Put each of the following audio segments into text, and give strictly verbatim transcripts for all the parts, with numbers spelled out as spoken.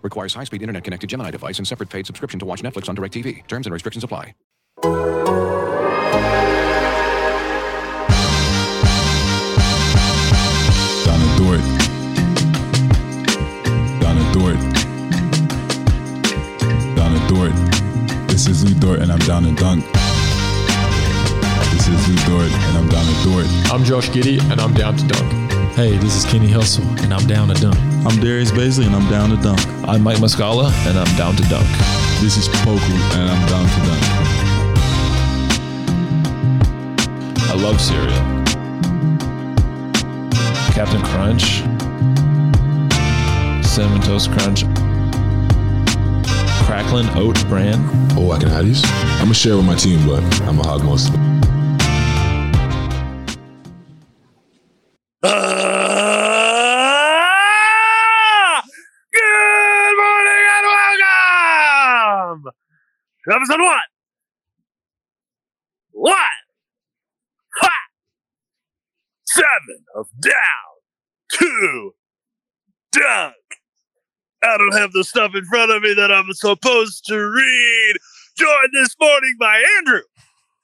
Requires high-speed internet-connected Gemini device and separate paid subscription to watch Netflix on DirecTV. Terms and restrictions apply. Dyson Dort. Dyson Dort. Dyson Dort. This is Lee Dort, and I'm down and dunk. This is Lee Dort, and I'm down to Dort. I'm Josh Giddey, and I'm down to dunk. Hey, this is Kenny Hustle, and I'm down to dunk. I'm Darius Baisley, and I'm down to dunk. I'm Mike Muscala, and I'm down to dunk. This is Poku, and I'm down to dunk. I love cereal. Captain Crunch. Cinnamon Toast Crunch. Cracklin Oat Bran. Oh, I can have these? I'm going to share with my team, but I'm going to hog most of them. Episode one. One. Hot. Seven of down. Two. Dunk. I don't have the stuff in front of me that I'm supposed to read. Joined this morning by Andrew.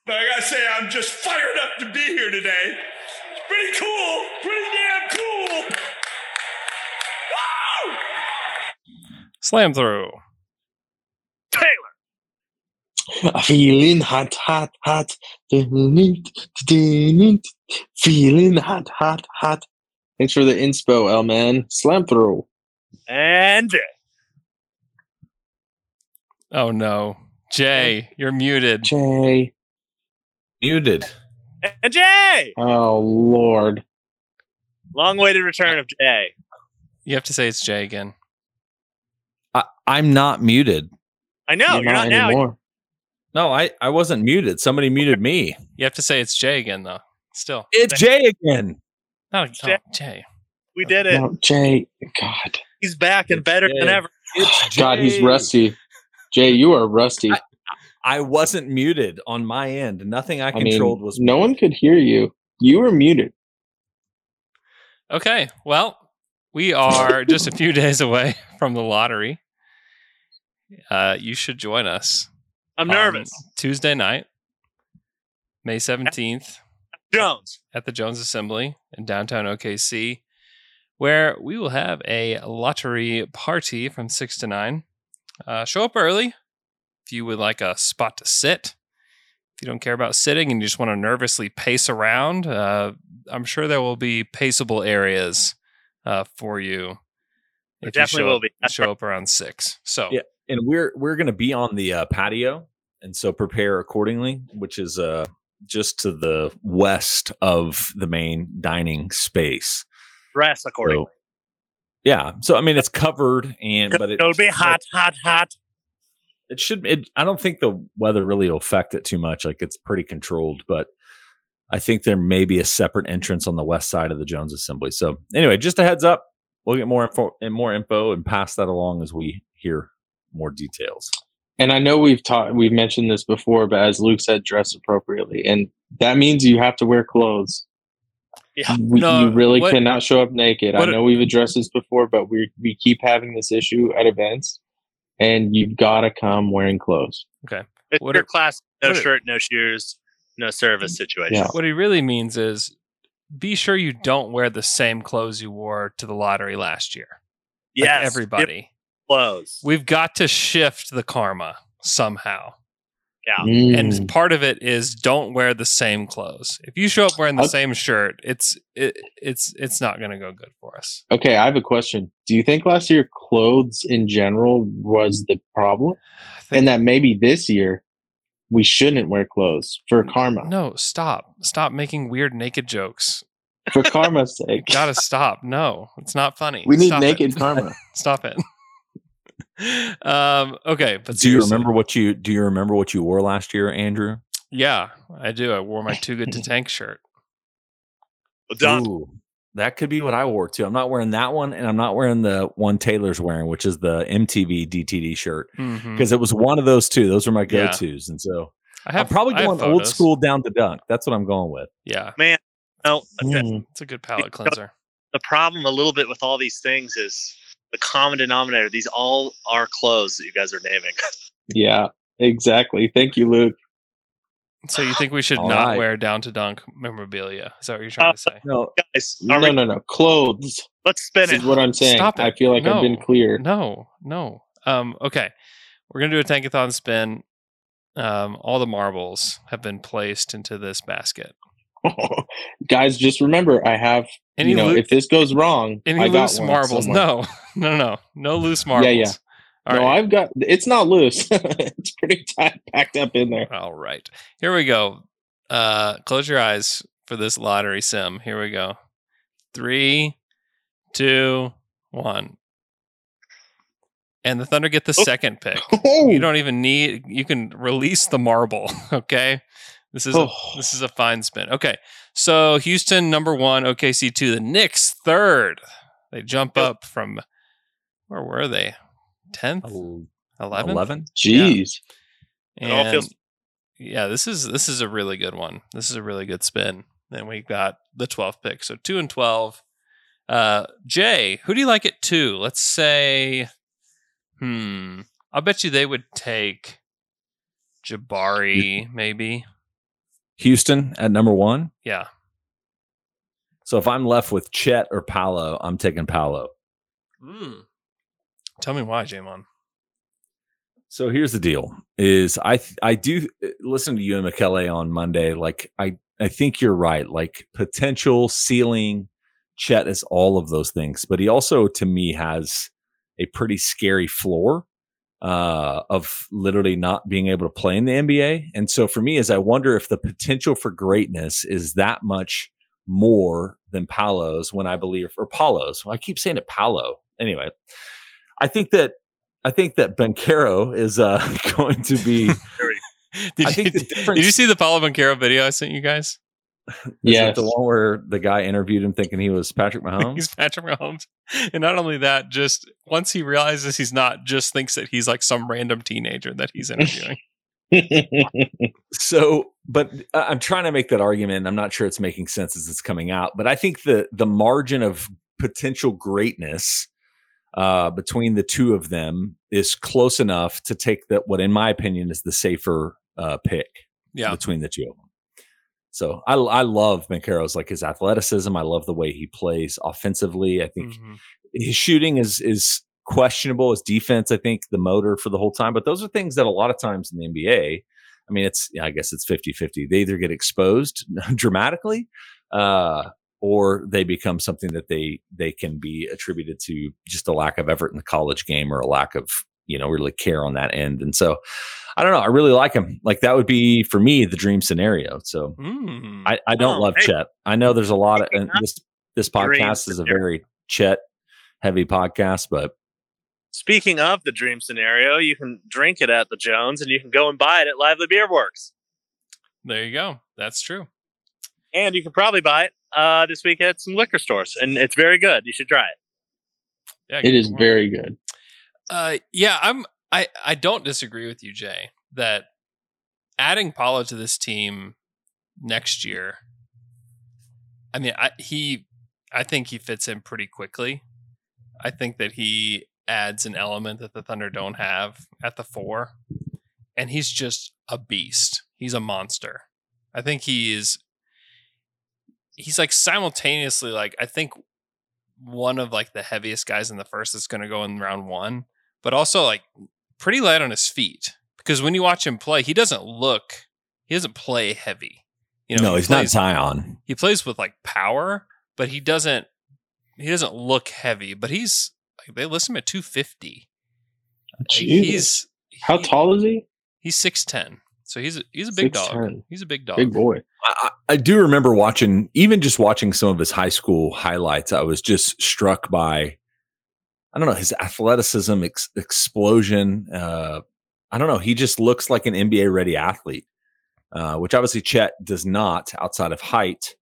But I gotta say, I'm just fired up to be here today. It's pretty cool. Pretty damn cool. Woo! Slam through. Feeling hot, hot, hot. Feeling hot, hot, hot. Thanks for the inspo, L man. Slam through. And Jay. Oh no, Jay, you're muted. Jay, muted. And Jay. Oh Lord. Long-awaited return of Jay. You have to say it's Jay again. I, I'm not muted. I know you're, you're not, not now. Anymore. No, I, I wasn't muted. Somebody muted me. You have to say it's Jay again, though. Still. It's Jay again. No, it's Jay. Jay. We did it. No, Jay. God. He's back and it's better Jay. than ever. It's God, Jay. He's rusty. Jay, you are rusty. I, I wasn't muted on my end. Nothing I, I controlled mean, was muted. No one could hear you. You were muted. Okay. Well, we are just a few days away from the lottery. Uh, you should join us. I'm nervous. Um, Tuesday night, May seventeenth, Jones at the Jones Assembly in downtown O K C, where we will have a lottery party from six to nine. Uh, show up early if you would like a spot to sit. If you don't care about sitting and you just want to nervously pace around, uh, I'm sure there will be paceable areas uh, for you. There if definitely you show, will be. Show up around six. So yeah. And we're we're going to be on the uh, patio, and so prepare accordingly, which is uh, just to the west of the main dining space. Dress accordingly. So, yeah, so I mean it's covered, and but it, it'll be hot, it, hot, hot. It should. It, I don't think the weather really will affect it too much. Like it's pretty controlled, but I think there may be a separate entrance on the west side of the Jones Assembly. So anyway, just a heads up. We'll get more info and more info and pass that along as we hear more details. And I know we've taught, we've mentioned this before, but as Luke said, dress appropriately. And that means you have to wear clothes. Yeah, we, no, you really what, cannot show up naked. What, I know we've addressed this before, but we we keep having this issue at events, and you've got to come wearing clothes. Okay. It's what your class, no what, shirt, no shoes, no service situation. Yeah. What he really means is be sure you don't wear the same clothes you wore to the lottery last year. Yes. Like everybody. Yep. Close. We've got to shift the karma somehow. Yeah. Mm. And part of it is don't wear the same clothes. If you show up wearing the I'll, same shirt, it's it, it's it's not going to go good for us. Okay, I have a question. Do you think last year clothes in general was the problem? Think, and that maybe this year we shouldn't wear clothes for karma? No, stop. Stop making weird naked jokes. For karma's sake. Gotta stop. No, it's not funny. We need stop naked it. karma. Stop it. um, okay. But do you remember what you do? You remember what you wore last year, Andrew? Yeah, I do. I wore my Too Good to Tank shirt. Well done. Ooh, that could be what I wore too. I'm not wearing that one, and I'm not wearing the one Taylor's wearing, which is the M T V D T D shirt, because mm-hmm. it was one of those two. Those are my go-tos, yeah. and so I have, I'm probably going old school down to dunk. That's what I'm going with. Yeah, man. No, mm. It's a good palate cleanser. The problem a little bit with all these things is the common denominator. These all are clothes that you guys are naming. Yeah, exactly. Thank you, Luke. So you think we should all not right. wear down to dunk memorabilia? Is that what you're trying uh, to say? No, guys, no, we, no, no, no. Clothes. Let's spin this it. Is what I'm saying. Stop it. I feel like no, I've been clear. No, no. Um, okay, we're gonna do a tankathon spin. Um, all the marbles have been placed into this basket. Oh, guys, just remember, I have, any you know, loo- if this goes wrong, any I got loose marbles. No, no, no, no loose marbles. Yeah, yeah. All no, right. I've got, it's not loose. It's pretty tight, packed up in there. All right. Here we go. Uh, close your eyes for this lottery sim. Here we go. Three, two, one. And the Thunder get the oh. second pick. Oh. You don't even need, you can release the marble. Okay. This is, oh. a, this is a fine spin. Okay, so Houston, number one, O K C, two. The Knicks, third. They jump yep. up from, where were they? tenth? eleventh? Jeez. Yeah. And, it all feels- yeah, this is this is a really good one. This is a really good spin. Then we got the twelfth pick, so two and twelve. Uh, Jay, who do you like at two? Let's say, hmm, I'll bet you they would take Jabari, maybe. Houston at number one? Yeah. So if I'm left with Chet or Paolo, I'm taking Paolo. Mm. Tell me why, Jamon. So here's the deal is I th- I do listen to you and Mikele on Monday. Like I, I think you're right. Like potential ceiling, Chet is all of those things, but he also to me has a pretty scary floor. Uh, of literally not being able to play in the N B A. And so for me is I wonder if the potential for greatness is that much more than Paolo's when I believe, or Paolo's. Well, I keep saying it Paolo. Anyway, I think that, I think that Banchero is uh, going to be, did, I think you, the difference, did you see the Paolo Banchero video I sent you guys? Yeah, the one where the guy interviewed him thinking he was Patrick Mahomes. He's Patrick Mahomes, and not only that, just once he realizes he's not, just thinks that he's like some random teenager that he's interviewing. So, but I'm trying to make that argument. I'm not sure it's making sense as it's coming out, but I think the the margin of potential greatness uh, between the two of them is close enough to take that. What, in my opinion, is the safer uh, pick. Yeah. Between the two of them. So I, I love Banchero's, like his athleticism. I love the way he plays offensively. I think mm-hmm. his shooting is is questionable. His defense, I think, the motor for the whole time. But those are things that a lot of times in the N B A, I mean, it's I guess it's fifty-fifty. They either get exposed dramatically uh, or they become something that they they can be attributed to just a lack of effort in the college game or a lack of, you know, really care on that end. And so I don't know. I really like him. Like that would be for me, the dream scenario. So mm. I, I don't oh, love hey. Chet. I know there's a lot of, and this, this podcast is a very Chet heavy podcast, but speaking of the dream scenario, you can drink it at the Jones and you can go and buy it at Lively Beer Works. There you go. That's true. And you can probably buy it uh, this week at some liquor stores and it's very good. You should try it. Yeah, it is very good. Uh, yeah, I'm, I, I don't disagree with you, Jay, that adding Paolo to this team next year, I mean, I, he, I think he fits in pretty quickly. I think that he adds an element that the Thunder don't have at the four, and he's just a beast. He's a monster. I think he is, he's like simultaneously, like, I think one of like the heaviest guys in the first that's going to go in round one, but also like pretty light on his feet, because when you watch him play, he doesn't look, he doesn't play heavy. You know, no, he's not Zion. He plays with like power, but he doesn't, he doesn't look heavy, but he's like, they list him at two fifty. Like, he's, he, how tall is he? He's six ten. So he's a, he's a big dog. ten. He's a big dog. Big boy. I, I do remember watching, even just watching some of his high school highlights. I was just struck by I don't know, his athleticism, ex- explosion. Uh, I don't know. He just looks like an N B A-ready athlete, uh, which obviously Chet does not outside of height.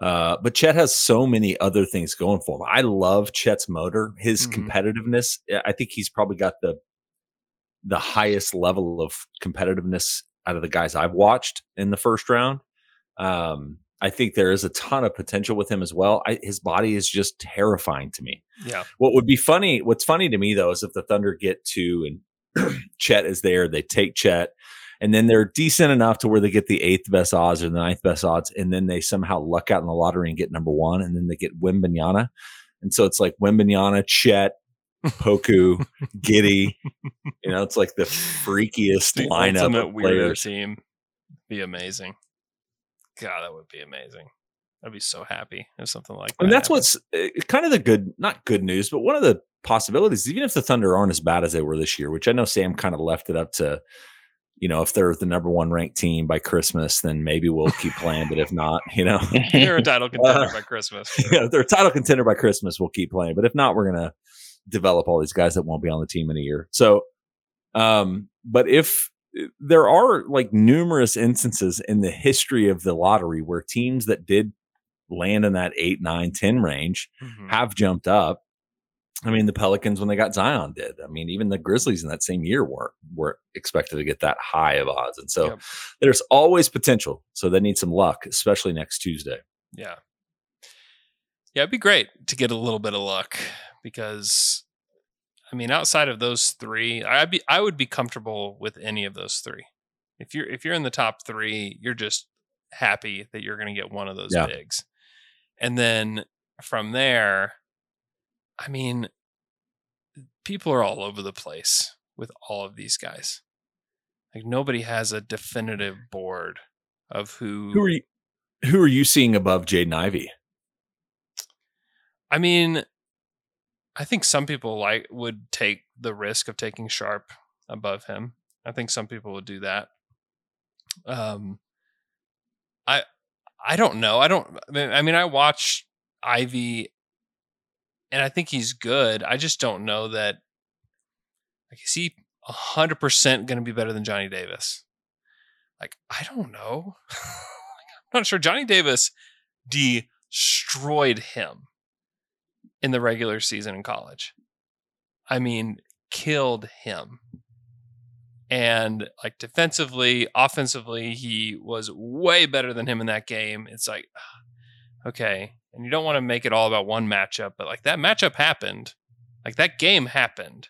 Uh, but Chet has so many other things going for him. I love Chet's motor, his mm-hmm. competitiveness. I think he's probably got the the highest level of competitiveness out of the guys I've watched in the first round. Um, I think there is a ton of potential with him as well. I, his body is just terrifying to me. Yeah. What would be funny, what's funny to me though, is if the Thunder get to and Chet is there, they take Chet, and then they're decent enough to where they get the eighth best odds or the ninth best odds, and then they somehow luck out in the lottery and get number one, and then they get Wembanyama. And so it's like Wembanyama, Chet, Poku, Giddey. You know, it's like the freakiest the lineup of players. Team. Be amazing. God, that would be amazing. I'd be so happy if something like that. And that's happened. What's uh, kind of the good, not good news, but one of the possibilities, even if the Thunder aren't as bad as they were this year, which I know Sam kind of left it up to, you know, if they're the number one ranked team by Christmas, then maybe we'll keep playing. But if not, you know, they're a title contender uh, by Christmas. Yeah, if they're a title contender by Christmas, we'll keep playing. But if not, we're going to develop all these guys that won't be on the team in a year. So, um, but if, there are like numerous instances in the history of the lottery where teams that did land in that eight, nine, ten range mm-hmm. have jumped up. I mean, the Pelicans, when they got Zion, did. I mean, even the Grizzlies in that same year weren't, were expected to get that high of odds. And so yep. there's always potential. So they need some luck, especially next Tuesday. Yeah. Yeah. It'd be great to get a little bit of luck because I mean, outside of those three, I'd be I would be comfortable with any of those three. If you're if you're in the top three, you're just happy that you're going to get one of those yeah. bigs. And then from there, I mean, people are all over the place with all of these guys. Like nobody has a definitive board of who. Who are you, who are you seeing above Jaden Ivey? I mean. I think some people like would take the risk of taking Sharp above him. I think some people would do that. Um, I I don't know. I don't. I mean, I watch Ivy, and I think he's good. I just don't know that. Like, is he a hundred percent going to be better than Johnny Davis? Like, I don't know. I'm not sure. Johnny Davis destroyed him in the regular season in college. I mean, killed him. And like defensively, offensively, he was way better than him in that game. It's like, okay. And you don't want to make it all about one matchup, but like that matchup happened. Like that game happened.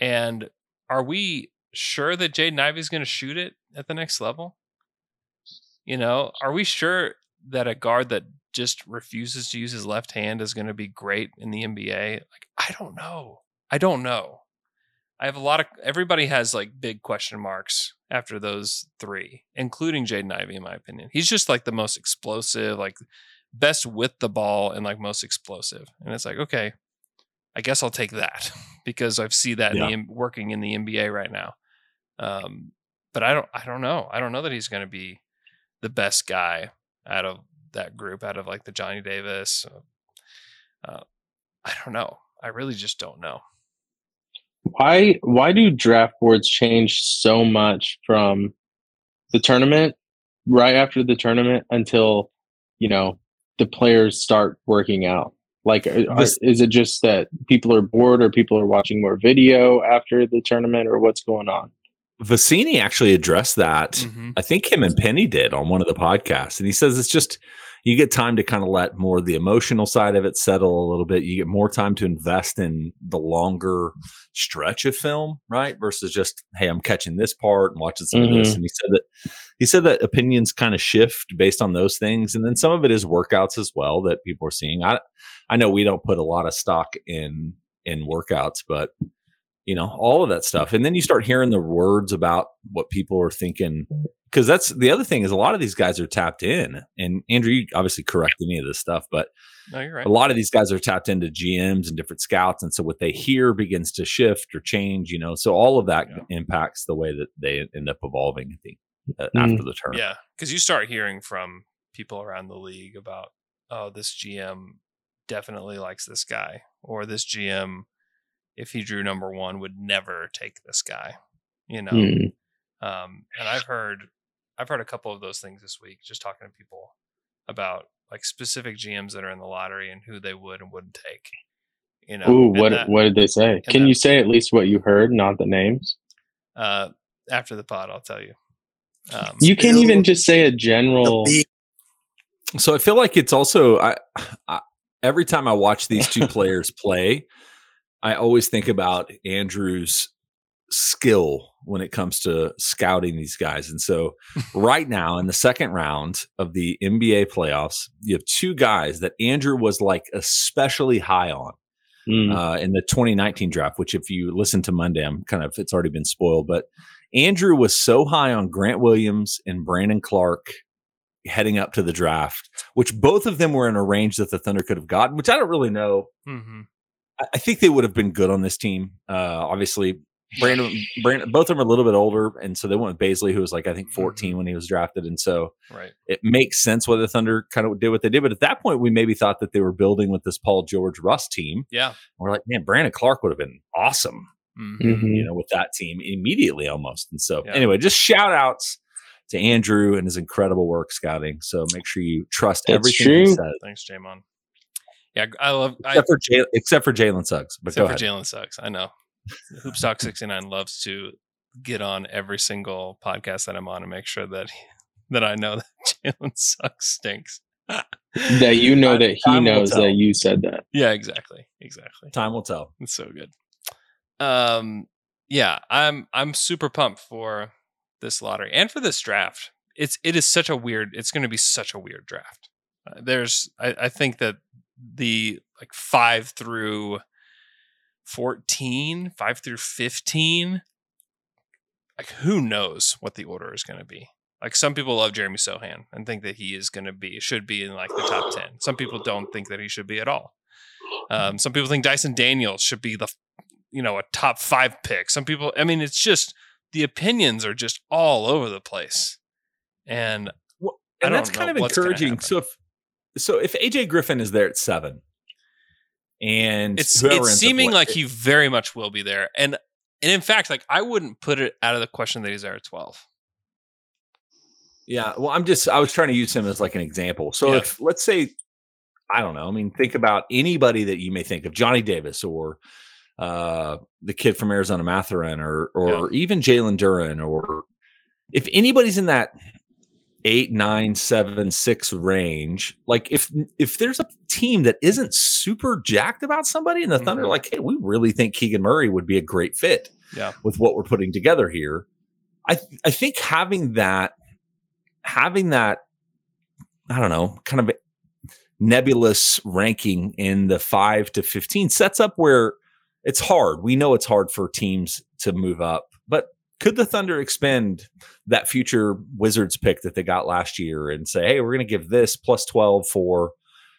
And are we sure that Jaden Ivey is going to shoot it at the next level? You know, are we sure that a guard that just refuses to use his left hand is going to be great in the N B A? Like, I don't know. I don't know. I have a lot of, everybody has like big question marks after those three, including Jaden Ivey, in my opinion. He's just like the most explosive, like best with the ball and like most explosive. And it's like, okay, I guess I'll take that because I've seen that yeah. in the, working in the N B A right now. Um, but I don't, I don't know. I don't know that he's going to be the best guy out of that group, out of like the Johnny Davis. Uh, I don't know. I really just don't know. Why, why do draft boards change so much from the tournament right after the tournament until, you know, the players start working out? Like, are, is it just that people are bored or people are watching more video after the tournament or what's going on? Vecini actually addressed that. Mm-hmm. I think him and Penny did on one of the podcasts. And he says it's just you get time to kind of let more of the emotional side of it settle a little bit. You get more time to invest in the longer stretch of film, right? Versus just, hey, I'm catching this part and watching some mm-hmm. of this. And he said that he said that opinions kind of shift based on those things. And then some of it is workouts as well that people are seeing. I I know we don't put a lot of stock in in workouts, but you know, all of that stuff. And then you start hearing the words about what people are thinking. Because that's the other thing is a lot of these guys are tapped in. And Andrew, you obviously correct any of this stuff, but no, you're right. A lot of these guys are tapped into G Ms and different scouts. And so what they hear begins to shift or change, you know. So all of that yeah. impacts the way that they end up evolving after mm. the term. Yeah, because you start hearing from people around the league about, oh, this G M definitely likes this guy. or this G M, if he drew number one, would never take this guy, you know? Mm. Um, and I've heard, I've heard a couple of those things this week, just talking to people about like specific G Ms that are in the lottery and who they would and wouldn't take, you know? Ooh, what, that, what did they say? Can that, you say at least what you heard, not the names? Uh, after the pod, I'll tell you. Um, you can't even just say a general. So I feel like it's also, I, I every time I watch these two players play, I always think about Andrew's skill when it comes to scouting these guys. And so right now in the second round of the N B A playoffs, you have two guys that Andrew was like especially high on mm. uh, in the twenty nineteen draft, which if you listen to Monday, I'm kind of, it's already been spoiled, but Andrew was so high on Grant Williams and Brandon Clark heading up to the draft, which both of them were in a range that the Thunder could have gotten, which I don't really know. Mm-hmm. I, I think they would have been good on this team. Uh, obviously, Brandon, Brandon, both of them are a little bit older, and so they went with Bazley, who was like, I think, fourteen mm-hmm. when he was drafted. And so right. it makes sense why the Thunder kind of did what they did. But at that point, we maybe thought that they were building with this Paul George Russ team. Yeah. And we're like, man, Brandon Clark would have been awesome. Mm-hmm. You know, with that team immediately almost. And so yeah. anyway, just shout outs to Andrew and his incredible work scouting. So make sure you trust That's everything true. He says. Thanks, Jamon. Yeah, I love except I, for Jay, except for Jalen Suggs. But except for Jalen Suggs. I know. Hoopstock sixty-nine loves to get on every single podcast that I'm on and make sure that he, that I know that Jalen Suggs stinks. That you know I, that he time knows that you said that. Yeah, exactly. Exactly. Time will tell. It's so good. Um, yeah, I'm, I'm super pumped for this lottery and for this draft. It's, it is such a weird, it's going to be such a weird draft. Uh, there's, I, I think that the like five through fourteen, five through fifteen, like who knows what the order is going to be. Like some people love Jeremy Sohan and think that he is going to be, should be in like the top ten. Some people don't think that he should be at all. Um, some people think Dyson Daniels should be the you know, a top five pick. Some people, I mean, it's just the opinions are just all over the place. And, well, and that's kind of encouraging. So if, so if A J Griffin is there at seven and it's, it's seeming like he very much will be there. And, and in fact, like I wouldn't put it out of the question that he's there at twelve. Yeah. Well, I'm just, I was trying to use him as like an example. So yeah. if let's say, I don't know. I mean, think about anybody that you may think of, Johnny Davis or, Uh, the kid from Arizona, Mathurin, or or yeah. even Jalen Duren, or if anybody's in that eight, nine, seven, six range, like if if there's a team that isn't super jacked about somebody in the mm-hmm. Thunder, like, hey, we really think Keegan Murray would be a great fit yeah. with what we're putting together here. I th- I think having that having that I don't know kind of nebulous ranking in the five to fifteen sets up where. It's hard. We know it's hard for teams to move up, but could the Thunder expend that future Wizards pick that they got last year and say, hey, we're going to give this plus twelve for,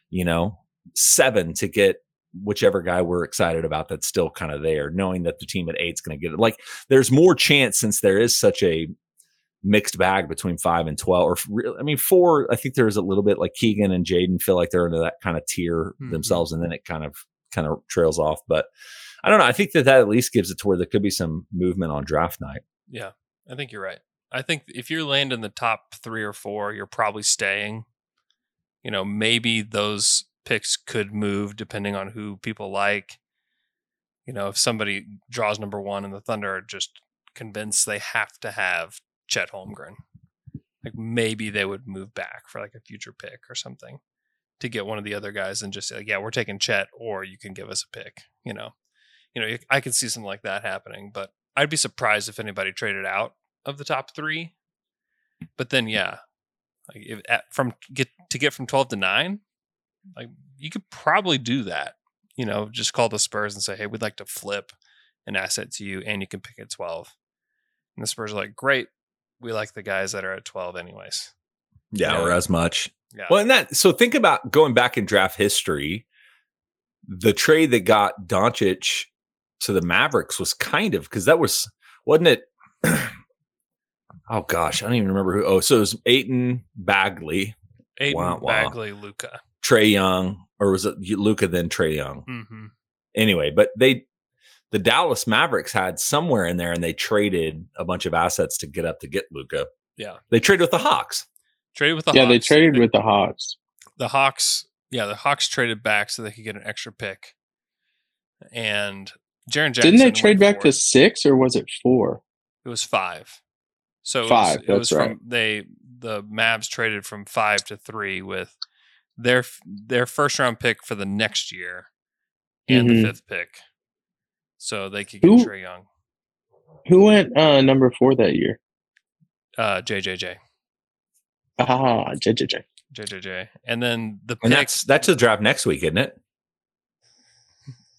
you know, seven to get whichever guy we're excited about that's still kind of there, knowing that the team at eight's going to get it. Like there's more chance since there is such a mixed bag between five and twelve or really, I mean, four, I think there's a little bit like Keegan and Jaden feel like they're into that kind of tier mm-hmm. themselves. And then it kind of, kind of trails off, but I don't know. I think that that at least gives it to where there could be some movement on draft night. Yeah, I think you're right. I think if you're landing the top three or four, you're probably staying. You know, maybe those picks could move depending on who people like. You know, if somebody draws number one and the Thunder are just convinced they have to have Chet Holmgren, like maybe they would move back for like a future pick or something to get one of the other guys and just say, like, yeah, we're taking Chet or you can give us a pick, you know. You know, I could see something like that happening, but I'd be surprised if anybody traded out of the top three. But then, yeah, like if at, from get to get from twelve to nine, like you could probably do that. You know, just call the Spurs and say, "Hey, we'd like to flip an asset to you, and you can pick at twelve." And the Spurs are like, "Great, we like the guys that are at twelve, anyways." Yeah, you know? Or as much. Yeah. Well, and that so think about going back in draft history. The trade that got Doncic to the Mavericks was kind of because that was wasn't it? Oh gosh, I don't even remember who. Oh, so it was Ayton Bagley, Ayton wah, wah. Bagley, Luka, Trae Young, or was it Luka then Trae Young? Mm-hmm. anyway, but they, the Dallas Mavericks had somewhere in there, and they traded a bunch of assets to get up to get Luka. Yeah. They traded with the Hawks. Traded with the yeah, Hawks. Yeah, they traded they, with the Hawks. The Hawks, yeah, the Hawks traded back so they could get an extra pick. And Jaren Jackson. Didn't they trade back to six, or was it four? It was five. So it five, was, that's it was right. From, they the Mavs traded from five to three with their their first round pick for the next year and mm-hmm. the fifth pick. So they could get who, Trae Young. Who went uh, number four that year? Uh, J J J. Ah, J J J. J J J. And then the and pick, that's that's the draft next week, isn't it?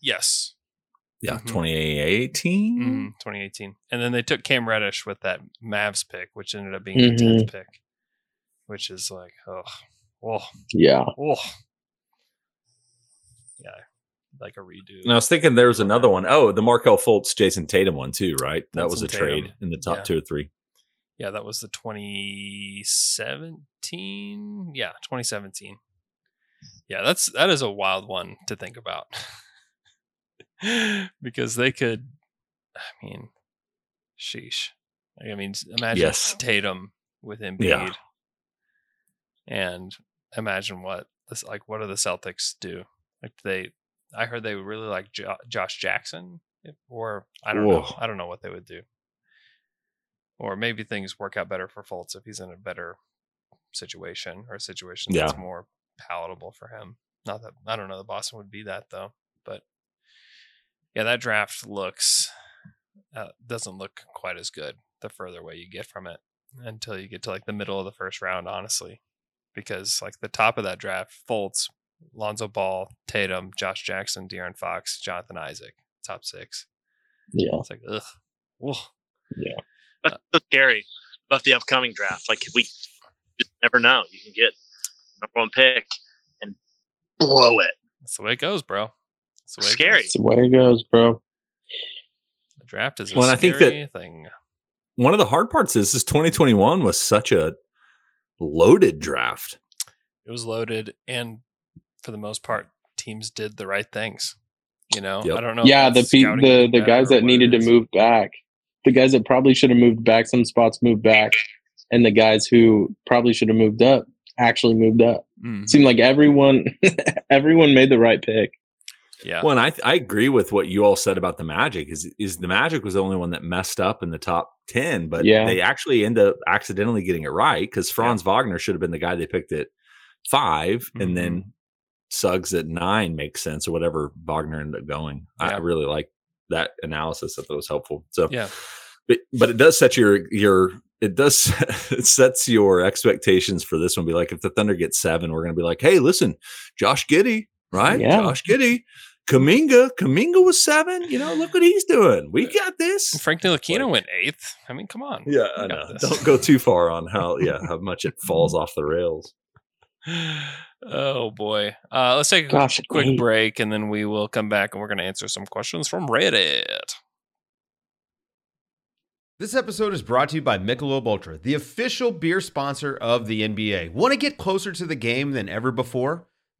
Yes. Yeah, mm-hmm. twenty eighteen Mm-hmm, twenty eighteen And then they took Cam Reddish with that Mavs pick, which ended up being mm-hmm. the tenth pick, which is like, oh, oh. Yeah. Oh. Yeah, like a redo. And I was thinking there was another one. Oh, the Markel Fultz, Jason Tatum one too, right? That That's was a Tatum. Trade in the top yeah. two or three. Yeah, that was the twenty seventeen Yeah, twenty seventeen Yeah, that's that is a wild one to think about. Because they could, I mean, sheesh. I mean, imagine yes. Tatum with Embiid, yeah. and imagine what this like. What do the Celtics do? Like they, I heard they really like jo- Josh Jackson, or I don't Whoa. know. I don't know what they would do. Or maybe things work out better for Fultz if he's in a better situation or a situation yeah. that's more palatable for him. Not that I don't know that Boston would be that though, but. Yeah, that draft looks uh, doesn't look quite as good the further away you get from it until you get to like the middle of the first round, honestly, because like the top of that draft, Fultz, Lonzo Ball, Tatum, Josh Jackson, De'Aaron Fox, Jonathan Isaac, top six. Yeah, it's like ugh, Whoa. yeah, that's so scary about the upcoming draft. Like we just never know. You can get number one pick and blow it. That's the way it goes, bro. It's scary. It's the way it goes, bro. The draft is a well, scary I think that thing. One of the hard parts is this twenty twenty-one was such a loaded draft. It was loaded, and for the most part, teams did the right things. You know, yep. I don't know. Yeah, the pe- the the guys that needed to move back, the guys that probably should have moved back, some spots moved back, and the guys who probably should have moved up actually moved up. Mm-hmm. It seemed like everyone everyone made the right pick. Yeah. Well, and I I agree with what you all said about the Magic. Is is the Magic was the only one that messed up in the top ten, but yeah. they actually end up accidentally getting it right because Franz yeah. Wagner should have been the guy they picked at five, mm-hmm. and then Suggs at nine makes sense or whatever Wagner ended up going. Yeah. I really like that analysis. I thought it was helpful. So yeah, but but it does set your your it does it sets your expectations for this one. Be like if the Thunder get seven, we're going to be like, hey, listen, Josh Giddey, right? Yeah. Josh Giddey. Kuminga, Kuminga was seven. You know, look what he's doing. We got this. Frank Ntilikina like, went eighth. I mean, come on. Yeah, I know. Don't go too far on how yeah how much it falls off the rails. Oh boy. Uh, let's take a Gosh, quick eight. break, and then we will come back, and we're going to answer some questions from Reddit. This episode is brought to you by Michelob Ultra, the official beer sponsor of the N B A. Want to get closer to the game than ever before?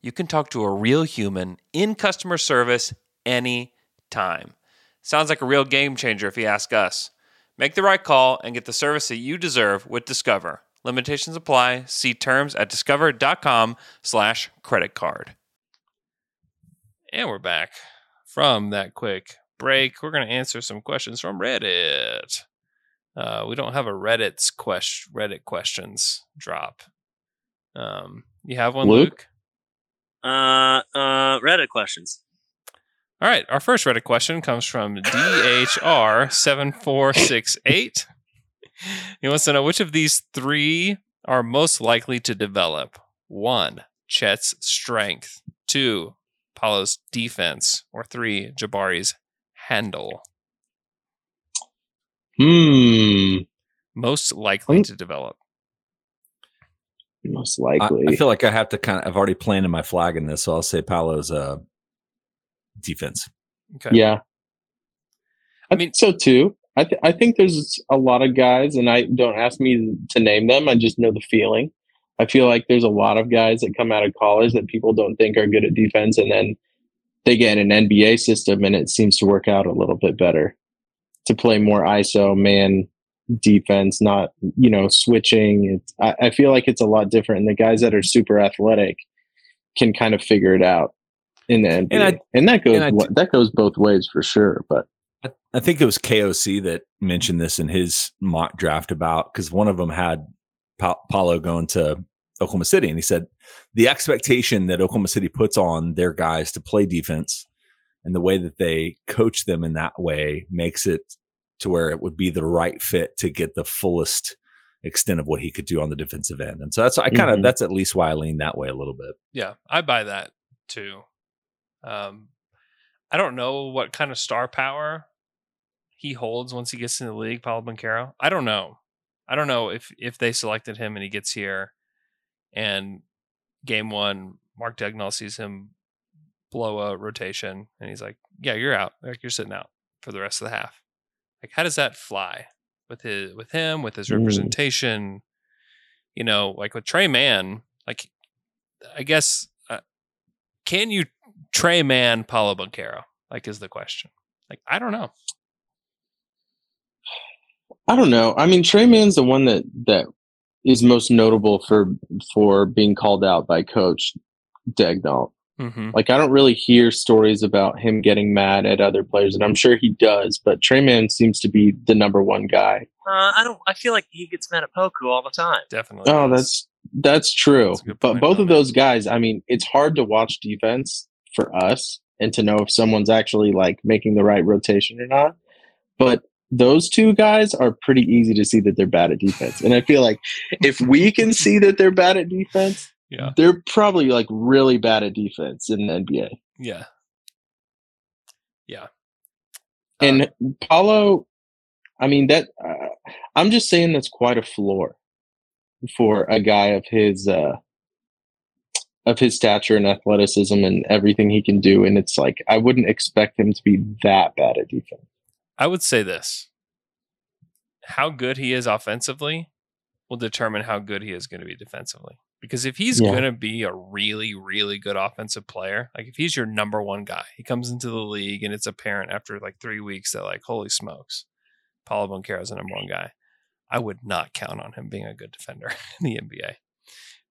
You can talk to a real human in customer service any time. Sounds like a real game changer if you ask us. Make the right call and get the service that you deserve with Discover. Limitations apply. See terms at discover.com slash credit card. And we're back from that quick break. We're going to answer some questions from Reddit. Uh, we don't have a Reddit's quest- Reddit questions drop. Um, you have one, Luke? Luke? Uh, uh, Reddit questions. All right. Our first Reddit question comes from D H R seven four six eight He wants to know which of these three are most likely to develop. One, Chet's strength. Two, Paolo's defense. Or three, Jabari's handle? Hmm. Most likely to develop. Most likely. I, I feel like I have to kind of, I've already planted my flag in this, so I'll say Paolo's uh, defense. Okay. Yeah. I, I mean, think so too. I, th- I think there's a lot of guys, and I don't ask me to name them. I just know the feeling. I feel like there's a lot of guys that come out of college that people don't think are good at defense, and then they get in an N B A system, and it seems to work out a little bit better to play more I S O, man defense, not, you know, switching. It's, I, I feel like it's a lot different, and the guys that are super athletic can kind of figure it out in the N B A. And, I, and that goes and I, that goes both ways for sure, but. I think it was K O C that mentioned this in his mock draft about, because one of them had pa- Paolo going to Oklahoma City, and he said the expectation that Oklahoma City puts on their guys to play defense and the way that they coach them in that way makes it to where it would be the right fit to get the fullest extent of what he could do on the defensive end. And so that's I kind of mm-hmm. that's at least why I lean that way a little bit. Yeah, I buy that too. Um, I don't know what kind of star power he holds once he gets in the league, Paolo Banchero. I don't know. I don't know if, if they selected him and he gets here and game one, Mark Daigneault sees him blow a rotation and he's like, yeah, you're out. Like, you're sitting out for the rest of the half. Like, how does that fly with his, with him, with his representation, mm. you know, like with Trey Mann, like, I guess, uh, can you Trey Mann, Paolo Banchero? Like, is the question. Like, I don't know. I don't know. I mean, Trey Mann's the one that, that is most notable for for being called out by Coach Daigneault. Mm-hmm. Like, I don't really hear stories about him getting mad at other players, and I'm sure he does. But Trey Mann seems to be the number one guy. Uh, I don't. I feel like he gets mad at Poku all the time. Definitely. Oh, that's that's true. That's but both of those guys. I mean, it's hard to watch defense for us and to know if someone's actually like making the right rotation or not. But those two guys are pretty easy to see that they're bad at defense. And I feel like if we can see that they're bad at defense, yeah, they're probably like really bad at defense in the N B A. Yeah. Yeah. And uh, Paolo, I mean, that, uh, I'm just saying that's quite a floor for a guy of his, uh, of his stature and athleticism and everything he can do. And it's like, I wouldn't expect him to be that bad at defense. I would say this. How good he is offensively will determine how good he is going to be defensively. Because if he's yeah. going to be a really, really good offensive player, like if he's your number one guy, he comes into the league and it's apparent after like three weeks that like, holy smokes, Paolo Banchero is the number one guy. I would not count on him being a good defender in the N B A.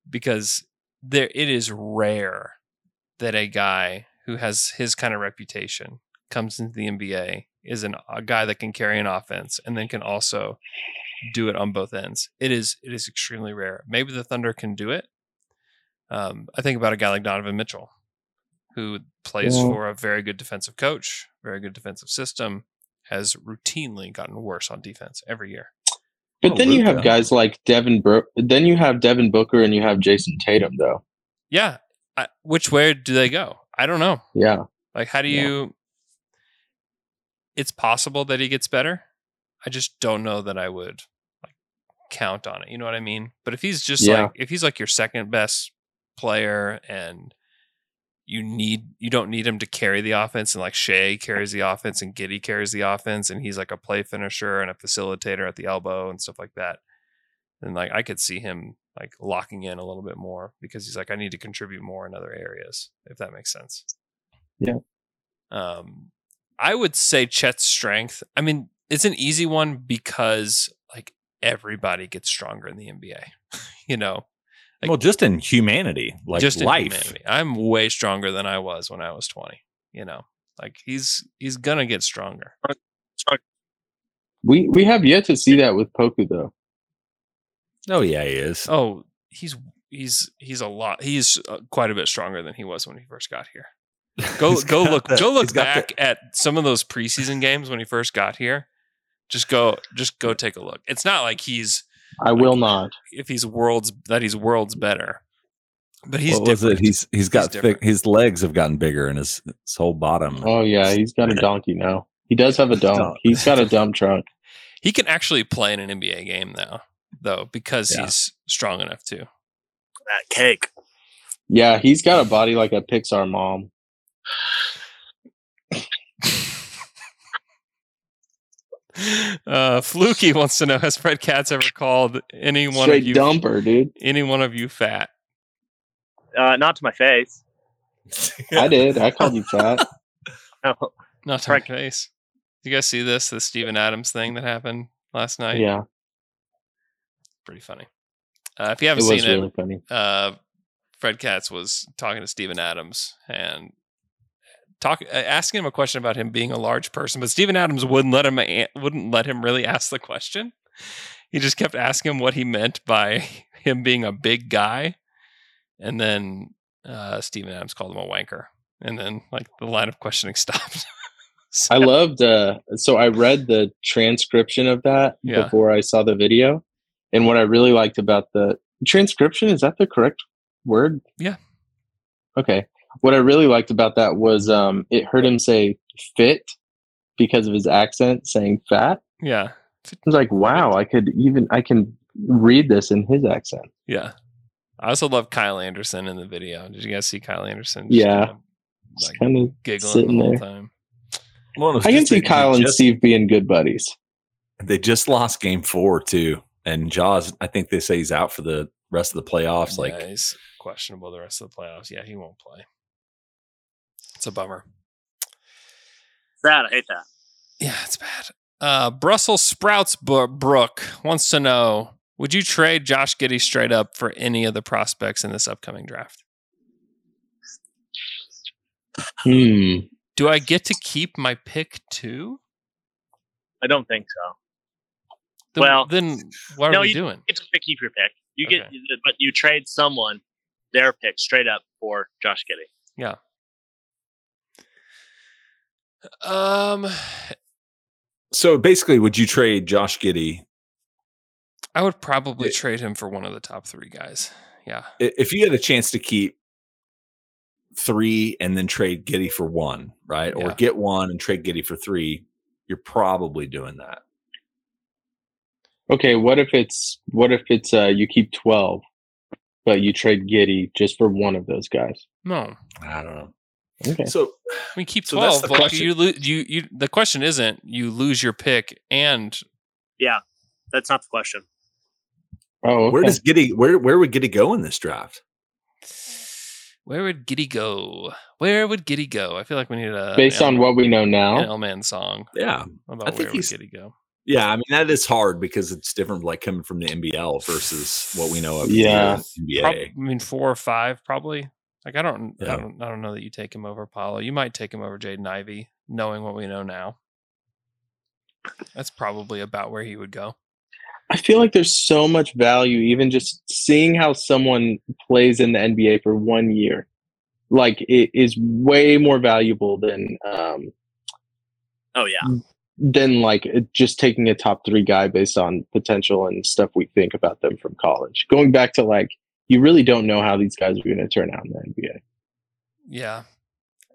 Because there, it is rare that a guy who has his kind of reputation comes into the N B A, is an, a guy that can carry an offense and then can also do it on both ends. It is it is extremely rare. Maybe the Thunder can do it. Um, I think about a guy like Donovan Mitchell, who plays yeah. for a very good defensive coach, very good defensive system, has routinely gotten worse on defense every year. But oh, then Luke, you have though. guys like Devin Bro- Then you have Devin Booker and you have Jason Tatum, though. Yeah. I, which way do they go? I don't know. Yeah. Like, how do yeah. you... It's possible that he gets better. I just don't know that I would like count on it. You know what I mean? But if he's just yeah. like, if he's like your second best player and you need, you don't need him to carry the offense and like Shea carries the offense and Giddey carries the offense and he's like a play finisher and a facilitator at the elbow and stuff like that. And like, I could see him like locking in a little bit more because he's like, I need to contribute more in other areas, if that makes sense. Yeah. Um, I would say Chet's strength. I mean, it's an easy one because like everybody gets stronger in the N B A, you know? Like, well, just in humanity, like just life. In humanity. I'm way stronger than I was when I was twenty, you know? Like he's, he's going to get stronger. We, we have yet to see that with Poku though. Oh yeah, he is. Oh, he's, he's, he's a lot. He's quite a bit stronger than he was when he first got here. Go go look the, go look back the, at some of those preseason games when he first got here. Just go just go take a look. It's not like he's I will like, not if he's worlds that he's worlds better. But he's what different. Was it? He's he's got he's thick, his legs have gotten bigger and his, his whole bottom. Oh yeah, he's got a donkey now. He does have a dunk. Don't. He's got a dumb truck. He can actually play in an N B A game now, though, because yeah. he's strong enough to. That cake. Yeah, he's got a body like a Pixar mom. Uh, Fluky wants to know, has Fred Katz ever called any one Straight of you dumper, dude? Any one of you fat? Uh, not to my face. I did. I called you fat. No. Not to Fred. My face. You guys see this? The Steven Adams thing that happened last night? Yeah. Pretty funny. Uh, if you haven't it seen really it, funny. Uh, Fred Katz was talking to Steven Adams and Talk, asking him a question about him being a large person, but Steven Adams wouldn't let him wouldn't let him really ask the question. He just kept asking him what he meant by him being a big guy, and then uh, Steven Adams called him a wanker, and then like the line of questioning stopped. So, I loved. Uh, so I read the transcription of that yeah. before I saw the video, and what I really liked about the transcription is that the correct word? Yeah. Okay. What I really liked about that was um, it heard him say fit because of his accent saying fat. Yeah. I was like, wow, I could even, I can read this in his accent. Yeah. I also love Kyle Anderson in the video. Did you guys see Kyle Anderson? Just yeah. Kind of, like, kind of giggling the whole time. Well, I can see Kyle and just, Steve being good buddies. They just lost game four too. And Jaws, I think they say he's out for the rest of the playoffs. Yeah, like he's questionable the rest of the playoffs. Yeah. He won't play. It's a bummer. Bad. I hate that. Yeah, it's bad. Uh, Brussels Sprouts B- Brooke wants to know, would you trade Josh Giddey straight up for any of the prospects in this upcoming draft? Hmm. Do I get to keep my pick too? I don't think so. Then, well, then what are no, we you doing? It's to keep your pick. You okay. get, but you trade someone their pick straight up for Josh Giddey. Yeah. Um. So basically, would you trade Josh Giddey? I would probably it, trade him for one of the top three guys. Yeah. If you had a chance to keep three and then trade Giddey for one, right? Yeah. Or get one and trade Giddey for three, you're probably doing that. Okay. What if it's what if it's uh, you keep twelve, but you trade Giddey just for one of those guys? No, I don't know. Okay. So I mean, keep twelve. So but like you, lo- you, you. The question isn't you lose your pick and. Yeah, that's not the question. Oh, okay. Where does Giddey? Where where would Giddey go in this draft? Where would Giddey go? Where would Giddey go? I feel like we need a based on what we know now. An L-Man song. Yeah, about where would Giddey go? Yeah, I mean that is hard because it's different, like coming from the N B L versus what we know of. Yeah, the N B A. Pro- I mean four or five probably. Like I don't, yeah. I don't, I don't know that you take him over Paolo. You might take him over Jaden Ivey, knowing what we know now. That's probably about where he would go. I feel like there's so much value, even just seeing how someone plays in the N B A for one year. Like it is way more valuable than, um, oh yeah, than like just taking a top three guy based on potential and stuff we think about them from college. Going back to like. You really don't know how these guys are going to turn out in the N B A. Yeah,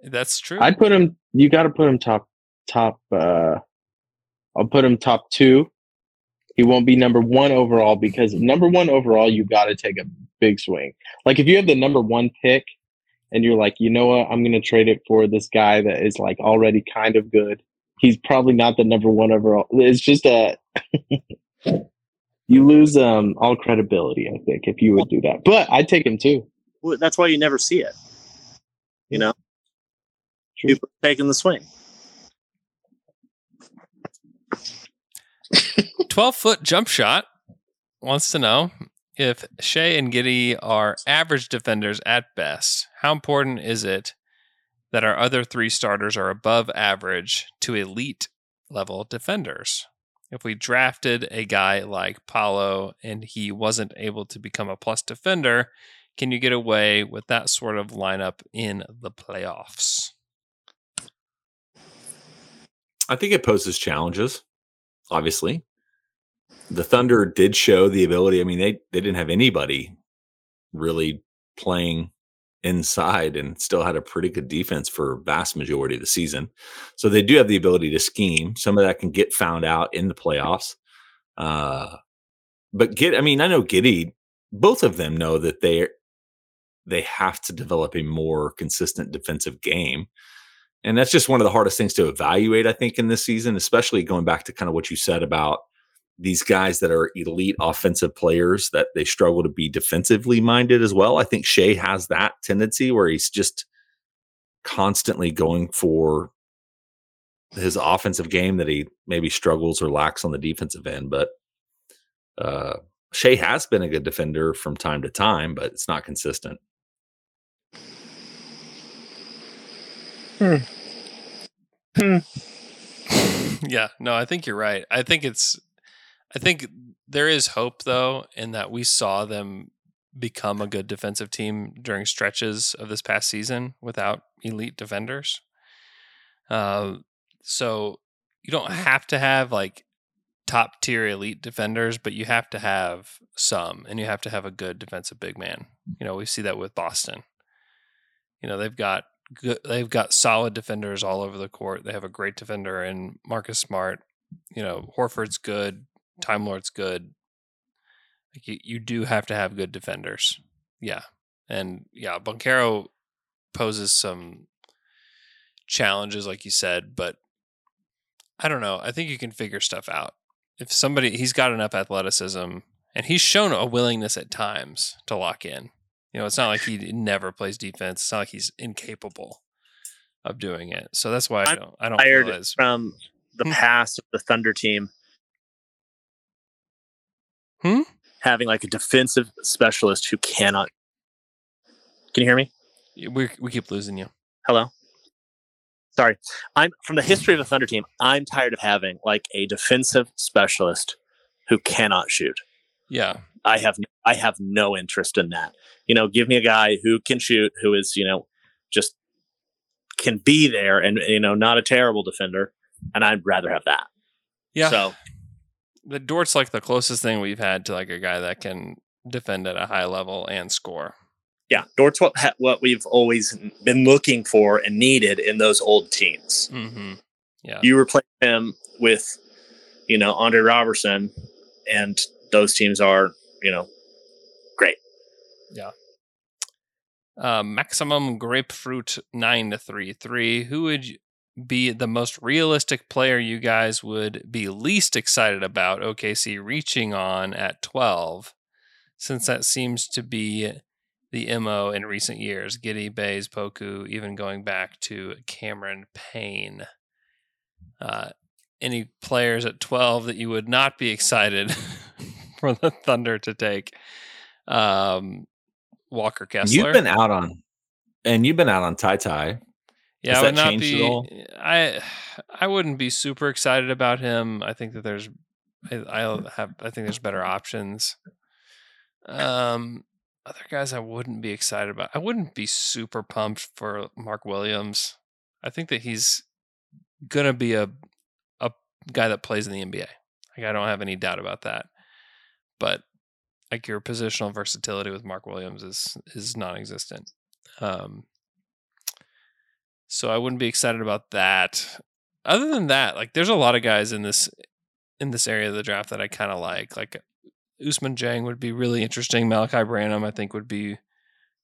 that's true. I'd put him. You got to put him top, top. Uh, I'll put him top two. He won't be number one overall because number one overall, you got to take a big swing. Like if you have the number one pick and you're like, you know what, I'm going to trade it for this guy that is like already kind of good. He's probably not the number one overall. It's just a. You lose um, all credibility, I think, if you would do that. But I'd take him, too. Well, that's why you never see it. You know? True. People taking the swing. twelve-foot jump shot wants to know if Shea and Giddey are average defenders at best, how important is it that our other three starters are above average to elite-level defenders? If we drafted a guy like Paolo and he wasn't able to become a plus defender, can you get away with that sort of lineup in the playoffs? I think it poses challenges, obviously. The Thunder did show the ability. I mean, they, they didn't have anybody really playing inside and still had a pretty good defense for vast majority of the season. So they do have the ability to scheme. Some of that can get found out in the playoffs. Uh, but get, I mean, I know Giddey, both of them know that they they have to develop a more consistent defensive game. And that's just one of the hardest things to evaluate, I think, in this season, especially going back to kind of what you said about these guys that are elite offensive players, that they struggle to be defensively minded as well. I think Shea has that tendency where he's just constantly going for his offensive game that he maybe struggles or lacks on the defensive end. But uh, Shea has been a good defender from time to time, but it's not consistent. Hmm. Hmm. Yeah, no, I think you're right. I think it's, I think there is hope though, in that we saw them become a good defensive team during stretches of this past season without elite defenders. Uh, so you don't have to have like top tier elite defenders, but you have to have some, and you have to have a good defensive big man. You know, we see that with Boston. You know, they've got good, they've got solid defenders all over the court. They have a great defender in Marcus Smart. You know, Horford's good. Time Lord's good. Like you, you do have to have good defenders. Yeah. And yeah, Banchero poses some challenges, like you said, but I don't know. I think you can figure stuff out. If somebody, he's got enough athleticism and he's shown a willingness at times to lock in. You know, it's not like he never plays defense. It's not like he's incapable of doing it. So that's why I don't, I don't realize. From the past of the Thunder team. Hmm? Having like a defensive specialist who cannot. Can you hear me? We we keep losing you. Hello. Sorry, I'm from the history of the Thunder team. I'm tired of having like a defensive specialist who cannot shoot. Yeah, I have I have no interest in that. You know, give me a guy who can shoot, who is, you know, just can be there, and you know, not a terrible defender. And I'd rather have that. Yeah. So. The Dort's like the closest thing we've had to like a guy that can defend at a high level and score. Yeah, Dort's what what we've always been looking for and needed in those old teams. Mm-hmm. Yeah, you replace him with, you know, Andre Robertson, and those teams are, you know, great. Yeah. Uh, maximum grapefruit nine to three three. Who would you be the most realistic player you guys would be least excited about O K C reaching on at twelve, since that seems to be the M O in recent years? Giddey, Bays, Poku, even going back to Cameron Payne. Uh, any players at twelve that you would not be excited for the Thunder to take? Um, Walker Kessler. You've been out on, and you've been out on Ty Ty. Yeah, I would not be. I I wouldn't be super excited about him. I think that there's, I, I'll have. I think there's better options. Um, other guys I wouldn't be excited about. I wouldn't be super pumped for Mark Williams. I think that he's gonna be a a guy that plays in the N B A. Like I don't have any doubt about that. But like your positional versatility with Mark Williams is is non-existent. Um. So I wouldn't be excited about that. Other than that, like there's a lot of guys in this in this area of the draft that I kind of like. Like Usman Jang would be really interesting. Malachi Branham, I think, would be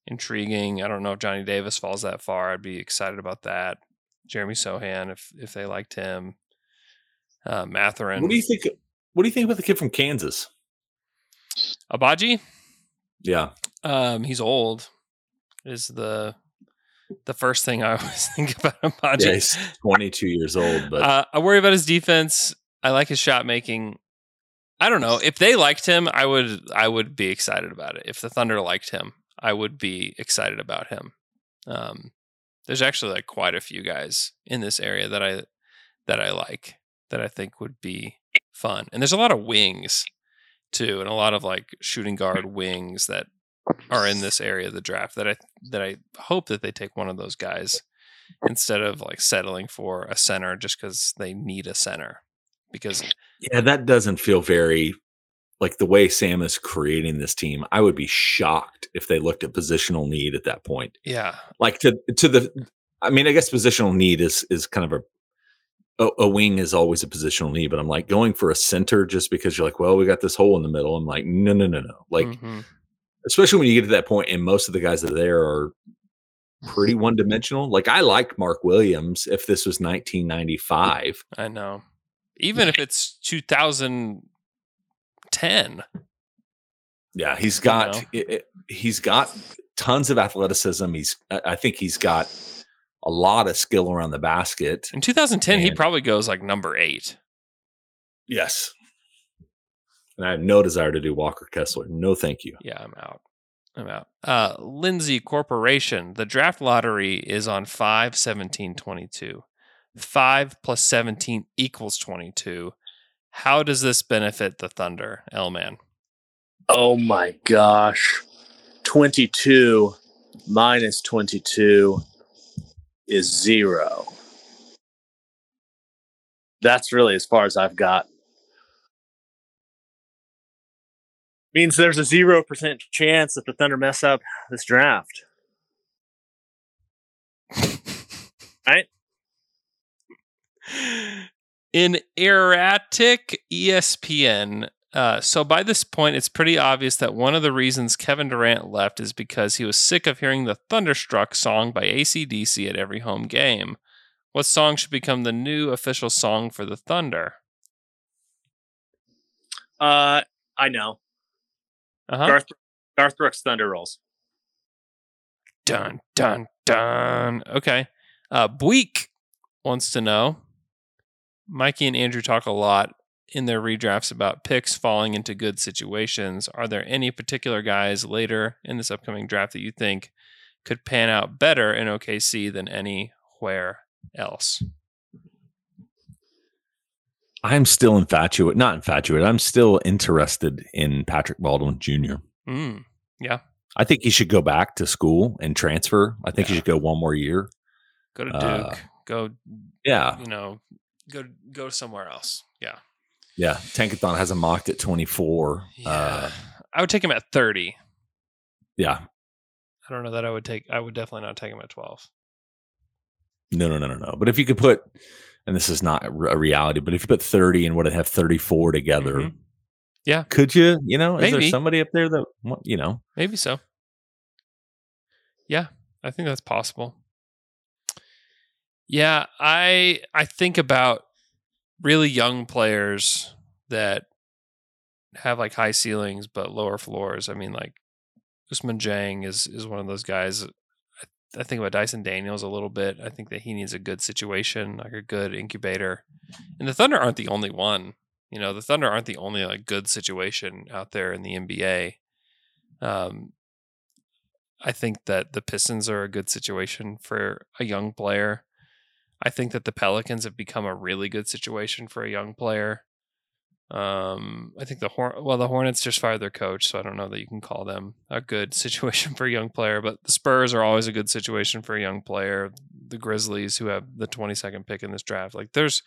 intriguing. I don't know if Johnny Davis falls that far. I'd be excited about that. Jeremy Sohan, if if they liked him. Uh, Mathurin. What do you think? What do you think about the kid from Kansas? Abaji? Yeah. Um, he's old. Is the The first thing I always think about him. Yeah, he's twenty-two years old, but uh, I worry about his defense. I like his shot making. I don't know if they liked him. I would. I would be excited about it. If the Thunder liked him, I would be excited about him. Um, there's actually like quite a few guys in this area that I that I like that I think would be fun. And there's a lot of wings too, and a lot of like shooting guard wings that are in this area of the draft that I that I hope that they take one of those guys instead of like settling for a center just because they need a center. Because yeah, that doesn't feel very like the way Sam is creating this team, I would be shocked if they looked at positional need at that point. Yeah. Like to, to the, I mean, I guess positional need is, is kind of a, a, a wing is always a positional need, but I'm like going for a center just because you're like, well, we got this hole in the middle. I'm like, no, no, no, no. Like, mm-hmm. especially when you get to that point and most of the guys that are there are pretty one dimensional. Like I like Mark Williams. If this was nineteen ninety-five, I know, even if it's two thousand ten. Yeah, he's got it, it, he's got tons of athleticism. He's I think he's got a lot of skill around the basket. In two thousand ten, and he probably goes like number eight. Yes. And I have no desire to do Walker Kessler. No, thank you. Yeah, I'm out. I'm out. Uh, Lindsay Corporation. The draft lottery is on five seventeen twenty-two. five plus seventeen equals twenty-two. How does this benefit the Thunder, L-Man? Oh, my gosh. twenty-two minus twenty-two is zero. That's really as far as I've got. Means there's a zero percent chance that the Thunder mess up this draft. Right? In erratic E S P N, uh, so by this point, it's pretty obvious that one of the reasons Kevin Durant left is because he was sick of hearing the Thunderstruck song by A C D C at every home game. What song should become the new official song for the Thunder? Uh, I know. Uh-huh. Garth, Garth Brooks' Thunder Rolls. Dun, dun, dun. Okay. Uh, Buick wants to know. Mikey and Andrew talk a lot in their redrafts about picks falling into good situations. Are there any particular guys later in this upcoming draft that you think could pan out better in O K C than anywhere else? I'm still infatuated, not infatuated. I'm still interested in Patrick Baldwin Junior Mm, yeah. I think he should go back to school and transfer. I think yeah. he should go one more year. Go to Duke. Uh, go, yeah. you know, Go go somewhere else. Yeah. Yeah. Tankathon has him mocked at twenty-four. Yeah. Uh, I would take him at thirty. Yeah. I don't know that I would take, I would definitely not take him at twelve. No, no, no, no, no. But if you could put, and this is not a reality, but if you put thirty and would it have thirty-four together? Mm-hmm. Yeah. Could you, you know, maybe. Is there somebody up there that, you know? Maybe so. Yeah. I think that's possible. Yeah, I I think about really young players that have like high ceilings but lower floors. I mean, like Usman Jang is is one of those guys. I, I think about Dyson Daniels a little bit. I think that he needs a good situation, like a good incubator. And the Thunder aren't the only one. You know, the Thunder aren't the only like good situation out there in the N B A. Um, I think that the Pistons are a good situation for a young player. I think that the Pelicans have become a really good situation for a young player. Um, I think the Hor- well, the Hornets just fired their coach, so I don't know that you can call them a good situation for a young player. But the Spurs are always a good situation for a young player. The Grizzlies, who have the twenty-second pick in this draft, like there's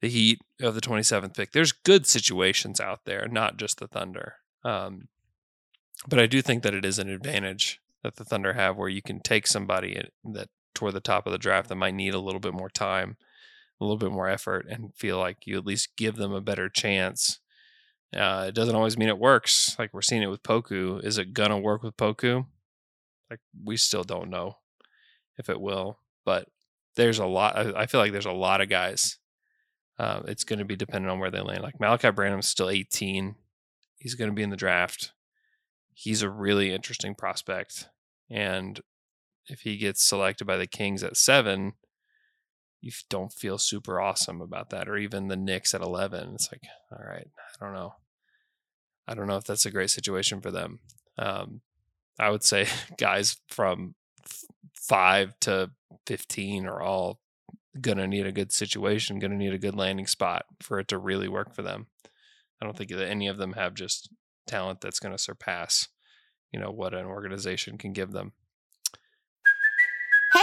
the Heat of the twenty-seventh pick. There's good situations out there, not just the Thunder. Um, but I do think that it is an advantage that the Thunder have, where you can take somebody that toward the top of the draft that might need a little bit more time, a little bit more effort, and feel like you at least give them a better chance. Uh, it doesn't always mean it works. Like we're seeing it with Poku. Is it going to work with Poku? Like we still don't know if it will, but there's a lot. I, I feel like there's a lot of guys. Uh, it's going to be dependent on where they land. Like Malachi Branham's still eighteen. He's going to be in the draft. He's a really interesting prospect. And if he gets selected by the Kings at seven, you don't feel super awesome about that. Or even the Knicks at eleven. It's like, all right, I don't know. I don't know if that's a great situation for them. Um, I would say guys from five to fifteen are all going to need a good situation, going to need a good landing spot for it to really work for them. I don't think that any of them have just talent that's going to surpass, you know, what an organization can give them.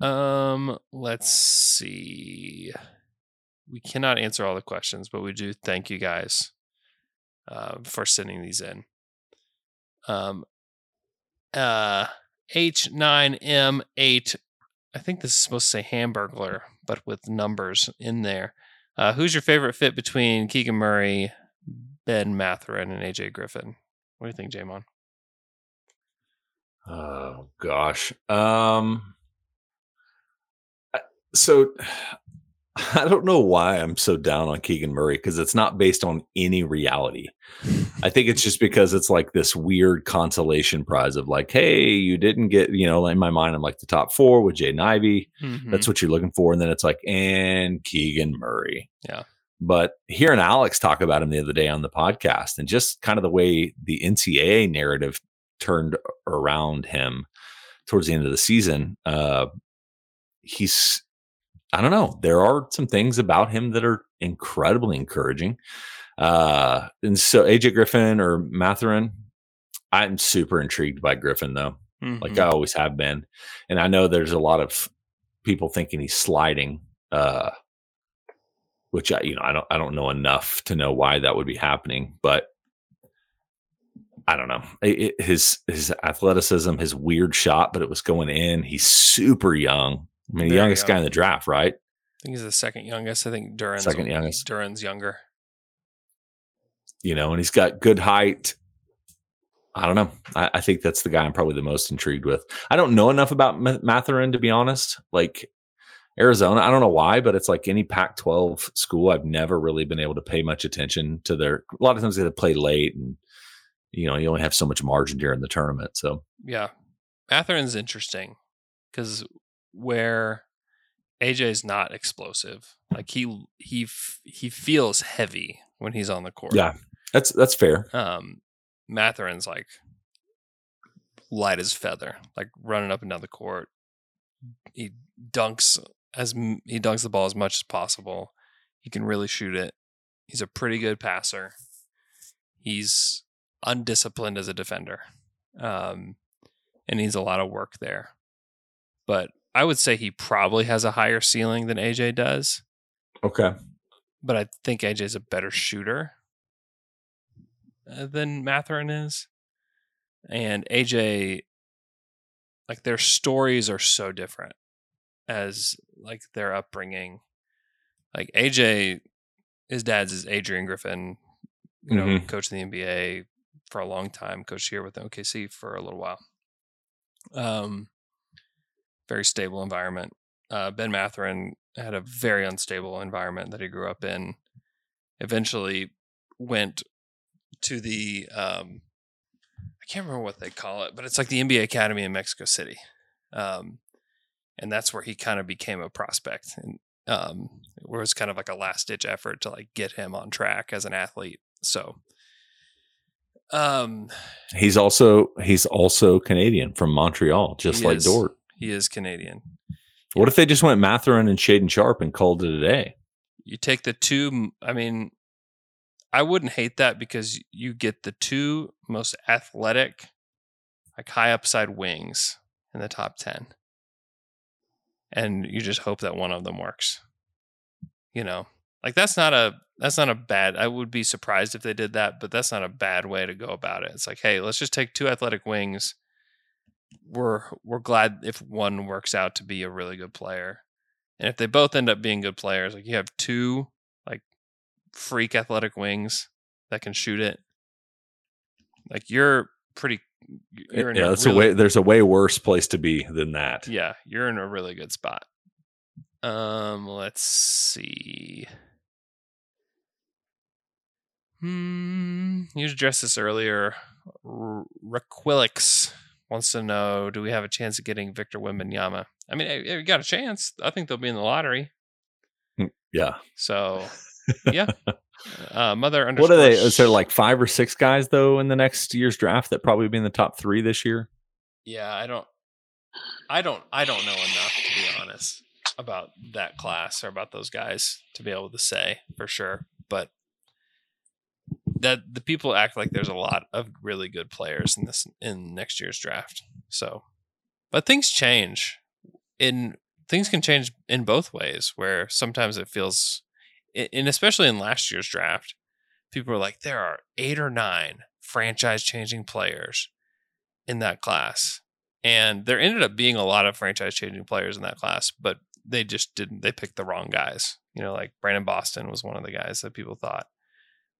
Um, let's see. We cannot answer all the questions, but we do thank you guys uh, for sending these in. Um, uh, H nine M eight. I think this is supposed to say Hamburglar, but with numbers in there. Uh, who's your favorite fit between Keegan Murray, Ben Mathurin, and A J Griffin? What do you think, Jamon? Oh gosh. Um. So I don't know why I'm so down on Keegan Murray, because it's not based on any reality. I think it's just because it's like this weird consolation prize of like, hey, you didn't get, you know, in my mind, I'm like the top four with Jaden Ivey. Mm-hmm. That's what you're looking for. And then it's like, and Keegan Murray. Yeah. But hearing Alex talk about him the other day on the podcast, and just kind of the way the N C A A narrative turned around him towards the end of the season, uh, he's, I don't know. There are some things about him that are incredibly encouraging. Uh, and so A J Griffin or Mathurin, I'm super intrigued by Griffin, though. Mm-hmm. Like I always have been. And I know there's a lot of people thinking he's sliding, uh, which I, you know, I don't, I don't know enough to know why that would be happening, but I don't know. It, it, his, his athleticism, his weird shot, but it was going in. He's super young. I mean, the youngest young. guy in the draft, right? I think he's the second youngest. I think Duran's second youngest. Duran's younger. You know, and he's got good height. I don't know. I, I think that's the guy I'm probably the most intrigued with. I don't know enough about Mathurin, to be honest. Like Arizona, I don't know why, but it's like any Pac twelve school, I've never really been able to pay much attention to their. A lot of times they play late, and you know, you only have so much margin during the tournament. So yeah, Mathurin's interesting because where A J's not explosive, like he he he feels heavy when he's on the court. Yeah, that's that's fair. Um, Mathurin's like light as feather, like running up and down the court. He dunks as he dunks the ball as much as possible. He can really shoot it. He's a pretty good passer. He's undisciplined as a defender, um, and needs a lot of work there, but I would say he probably has a higher ceiling than A J does. Okay. But I think A J's a better shooter than Mathurin is. And A J, like their stories are so different as like their upbringing. Like A J, his dad's is Adrian Griffin, you know, mm-hmm. coached in the N B A for a long time, coached here with O K C for a little while. Um, Very stable environment. Uh, Ben Mathurin had a very unstable environment that he grew up in. Eventually went to the, um, I can't remember what they call it, but it's like the N B A Academy in Mexico City. Um, and that's where he kind of became a prospect. And um, it was kind of like a last-ditch effort to like get him on track as an athlete. So um, he's also he's also Canadian from Montreal, just like is. Dort. He is Canadian. What yeah. if they just went Mathurin and Shaden Sharp and called it a day? You take the two. I mean, I wouldn't hate that because you get the two most athletic, like high upside wings in the top ten. And you just hope that one of them works. You know, like that's not a, that's not a bad, I would be surprised if they did that, but that's not a bad way to go about it. It's like, hey, let's just take two athletic wings. We're we're glad if one works out to be a really good player, and if they both end up being good players, like you have two like freak athletic wings that can shoot it. Like you're pretty. You're in yeah, a that's really, a way. There's a way worse place to be than that. Yeah, you're in a really good spot. Um, let's see. Hmm, you addressed this earlier. Requilix wants to know, do we have a chance of getting Victor Wembanyama? I mean, we got a chance. I think they'll be in the lottery. Yeah. So, yeah. uh, mother underscore. What are they? Is there like five or six guys, though, in the next year's draft that probably be in the top three this year? Yeah, I don't. I don't. I don't know enough, to be honest, about that class or about those guys to be able to say for sure. But that the people act like there's a lot of really good players in this in next year's draft. So, but things change. In things can change in both ways. Where sometimes it feels, and especially in last year's draft, people were like, there are eight or nine franchise-changing players in that class. And there ended up being a lot of franchise-changing players in that class, but they just didn't. They picked the wrong guys. You know, like Brandon Boston was one of the guys that people thought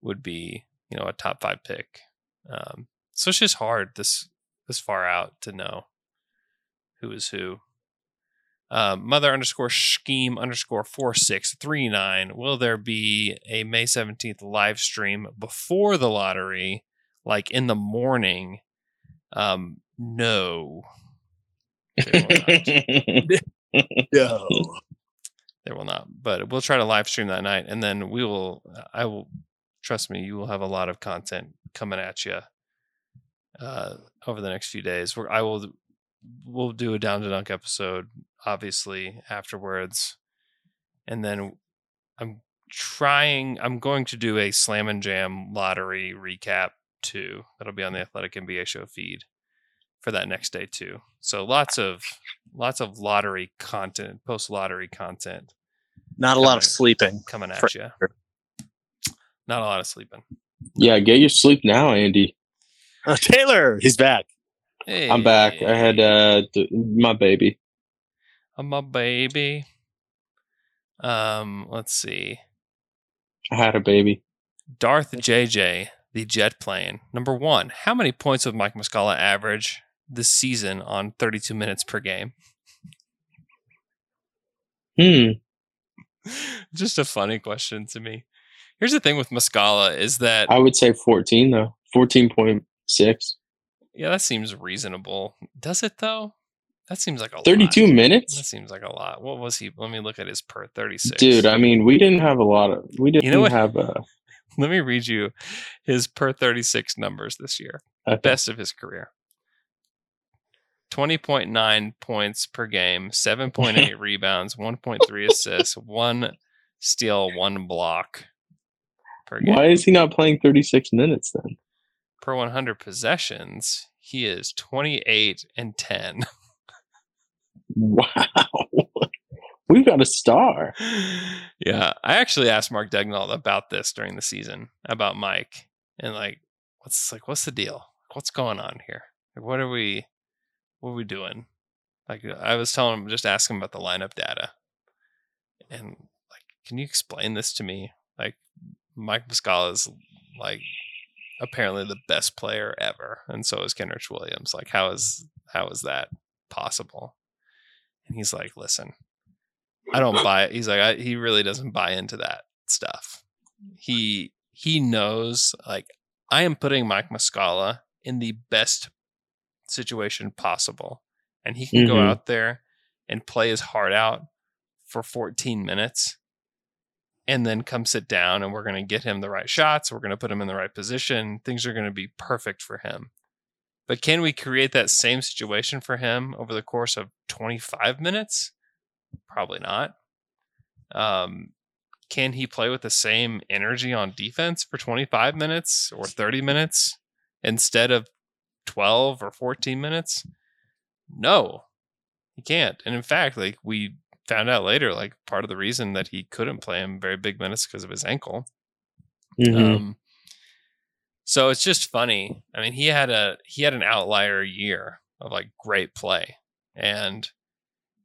would be, you know, a top five pick. Um, so it's just hard this this far out to know who is who. Uh, mother underscore scheme underscore four six three nine. Will there be a May seventeenth live stream before the lottery, like in the morning? Um, no. There will not. No. There will not. But we'll try to live stream that night, and then we will. I will. Trust me, you will have a lot of content coming at you uh, over the next few days. Where I will. We'll do a Down to Dunk episode, obviously, afterwards. And then I'm trying, I'm going to do a Slam and Jam lottery recap too. That'll be on the Athletic N B A Show feed for that next day too. So lots of, lots of lottery content, post-lottery content. Not a coming, lot of sleeping. Coming at you. Not a lot of sleeping. Yeah, get your sleep now, Andy. Uh, Taylor, he's back. Hey. I'm back. I had uh, th- my baby. I'm a baby. Um, let's see. I had a baby. Darth J J, the jet plane. Number one, how many points would Mike Muscala average this season on thirty-two minutes per game? Hmm. Just a funny question to me. Here's the thing with Muscala is that I would say fourteen though. fourteen point six. Yeah, that seems reasonable. Does it though? That seems like a lot. thirty-two minutes? That seems like a lot. What was he? Let me look at his per thirty-six. Dude, I mean, we didn't have a lot of we didn't you know have a Let me read you his per thirty-six numbers this year. Okay. Best of his career. twenty point nine points per game, seven point eight rebounds, one point three assists, one steal, one block per game. Why is he not playing thirty-six minutes then? Per one hundred possessions, he is twenty-eight and ten. Wow. We've got a star. Yeah. I actually asked Mark Degnall about this during the season, about Mike. And like, what's like, what's the deal? What's going on here? Like, what are we, what are we doing? Like, I was telling him, just ask him about the lineup data. And like, can you explain this to me? Like, Mike Muscala is like, apparently the best player ever, and so is Kenrich Williams. Like, how is how is that possible? And he's like, listen, I don't buy it. He's like, I, he really doesn't buy into that stuff. He he knows, like, I am putting Mike Muscala in the best situation possible, and he can mm-hmm. go out there and play his heart out for fourteen minutes. And then come sit down, and we're going to get him the right shots. We're going to put him in the right position. Things are going to be perfect for him. But can we create that same situation for him over the course of twenty-five minutes? Probably not. Um, can he play with the same energy on defense for twenty-five minutes or thirty minutes instead of twelve or fourteen minutes? No, he can't. And in fact, like we... found out later, like part of the reason that he couldn't play him very big minutes because of his ankle. Mm-hmm. Um, so it's just funny. I mean, he had a he had an outlier year of like great play, and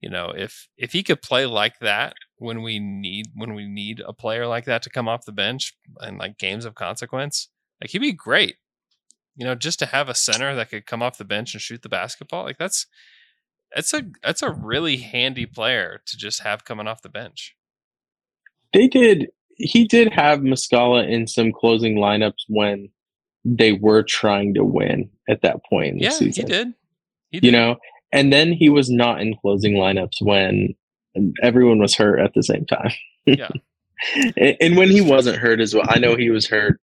you know, if if he could play like that when we need when we need a player like that to come off the bench and like games of consequence, like he'd be great. You know, just to have a center that could come off the bench and shoot the basketball, like that's. That's a that's a really handy player to just have coming off the bench. They did. He did have Muscala in some closing lineups when they were trying to win at that point in yeah, the season. Yeah, he did. you know? And then he was not in closing lineups when everyone was hurt at the same time. Yeah. and, and when he wasn't hurt as well, I know he was hurt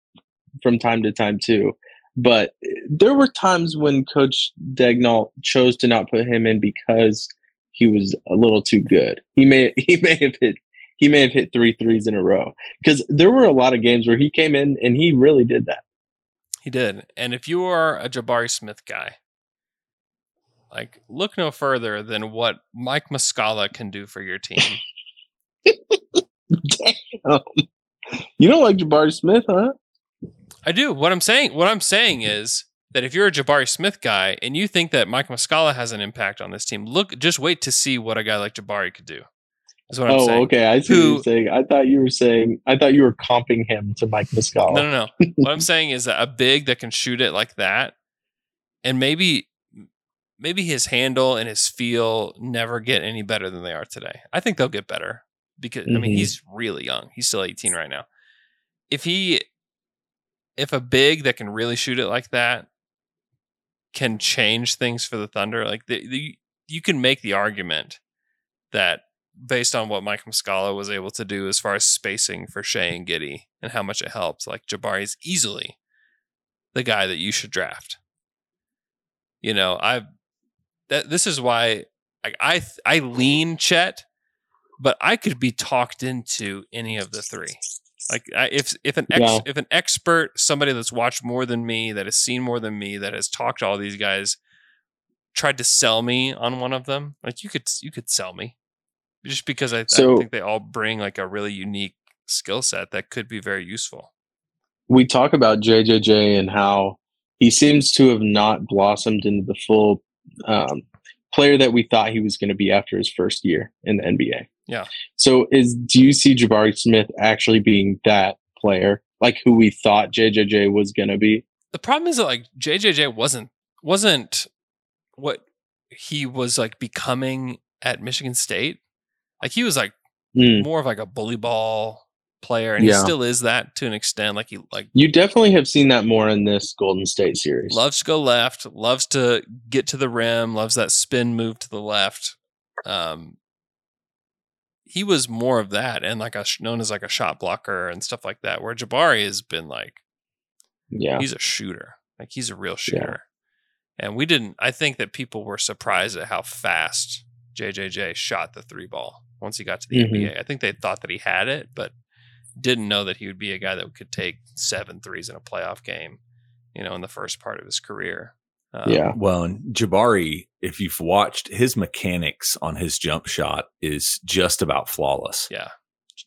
from time to time too, but there were times when Coach Daigneault chose to not put him in because he was a little too good. He may, he may have hit, he may have hit three threes in a row, because there were a lot of games where he came in and he really did that. He did. And if you are a Jabari Smith guy, like, look no further than what Mike Muscala can do for your team. Damn. You don't like Jabari Smith, huh? I do. What I'm saying, what I'm saying is that if you're a Jabari Smith guy and you think that Mike Muscala has an impact on this team, look, just wait to see what a guy like Jabari could do. Is what oh, I'm saying. Okay. I see Who, what you're saying. I thought you were saying, I thought you were comping him to Mike Muscala. No, no, no. What I'm saying is that a big that can shoot it like that, and maybe. Maybe his handle and his feel never get any better than they are today. I think they'll get better because, mm-hmm. I mean, he's really young. He's still eighteen right now. If he, if a big that can really shoot it like that can change things for the Thunder, like the, the, you can make the argument that based on what Mike Muscala was able to do as far as spacing for Shai and Giddey and how much it helped, like Jabari is easily the guy that you should draft. You know, I've, That this is why I I, I lean Chet, but I could be talked into any of the three. Like I, if if an ex, yeah. if an expert, somebody that's watched more than me, that has seen more than me, that has talked to all these guys, tried to sell me on one of them, like you could you could sell me, just because I, so, I think they all bring like a really unique skill set that could be very useful. We talk about J J J and how he seems to have not blossomed into the full Um, player that we thought he was going to be after his first year in the N B A. Yeah. So is do you see Jabari Smith actually being that player, like who we thought J J J was going to be? The problem is that like J J J wasn't wasn't what he was like becoming at Michigan State. Like he was like mm. more of like a bully ball player, and yeah. he still is that to an extent. Like he like you definitely have seen that more in this Golden State series. Loves to go left, loves to get to the rim, loves that spin move to the left. Um, he was more of that, and like a known as like a shot blocker and stuff like that. Where Jabari has been like, yeah, he's a shooter. Like he's a real shooter. Yeah. And we didn't. I think that people were surprised at how fast J J J shot the three ball once he got to the mm-hmm. N B A. I think they thought that he had it, but didn't know that he would be a guy that could take seven threes in a playoff game, you know, in the first part of his career. Um, yeah. Well, and Jabari, if you've watched his mechanics on his jump shot, is just about flawless. Yeah.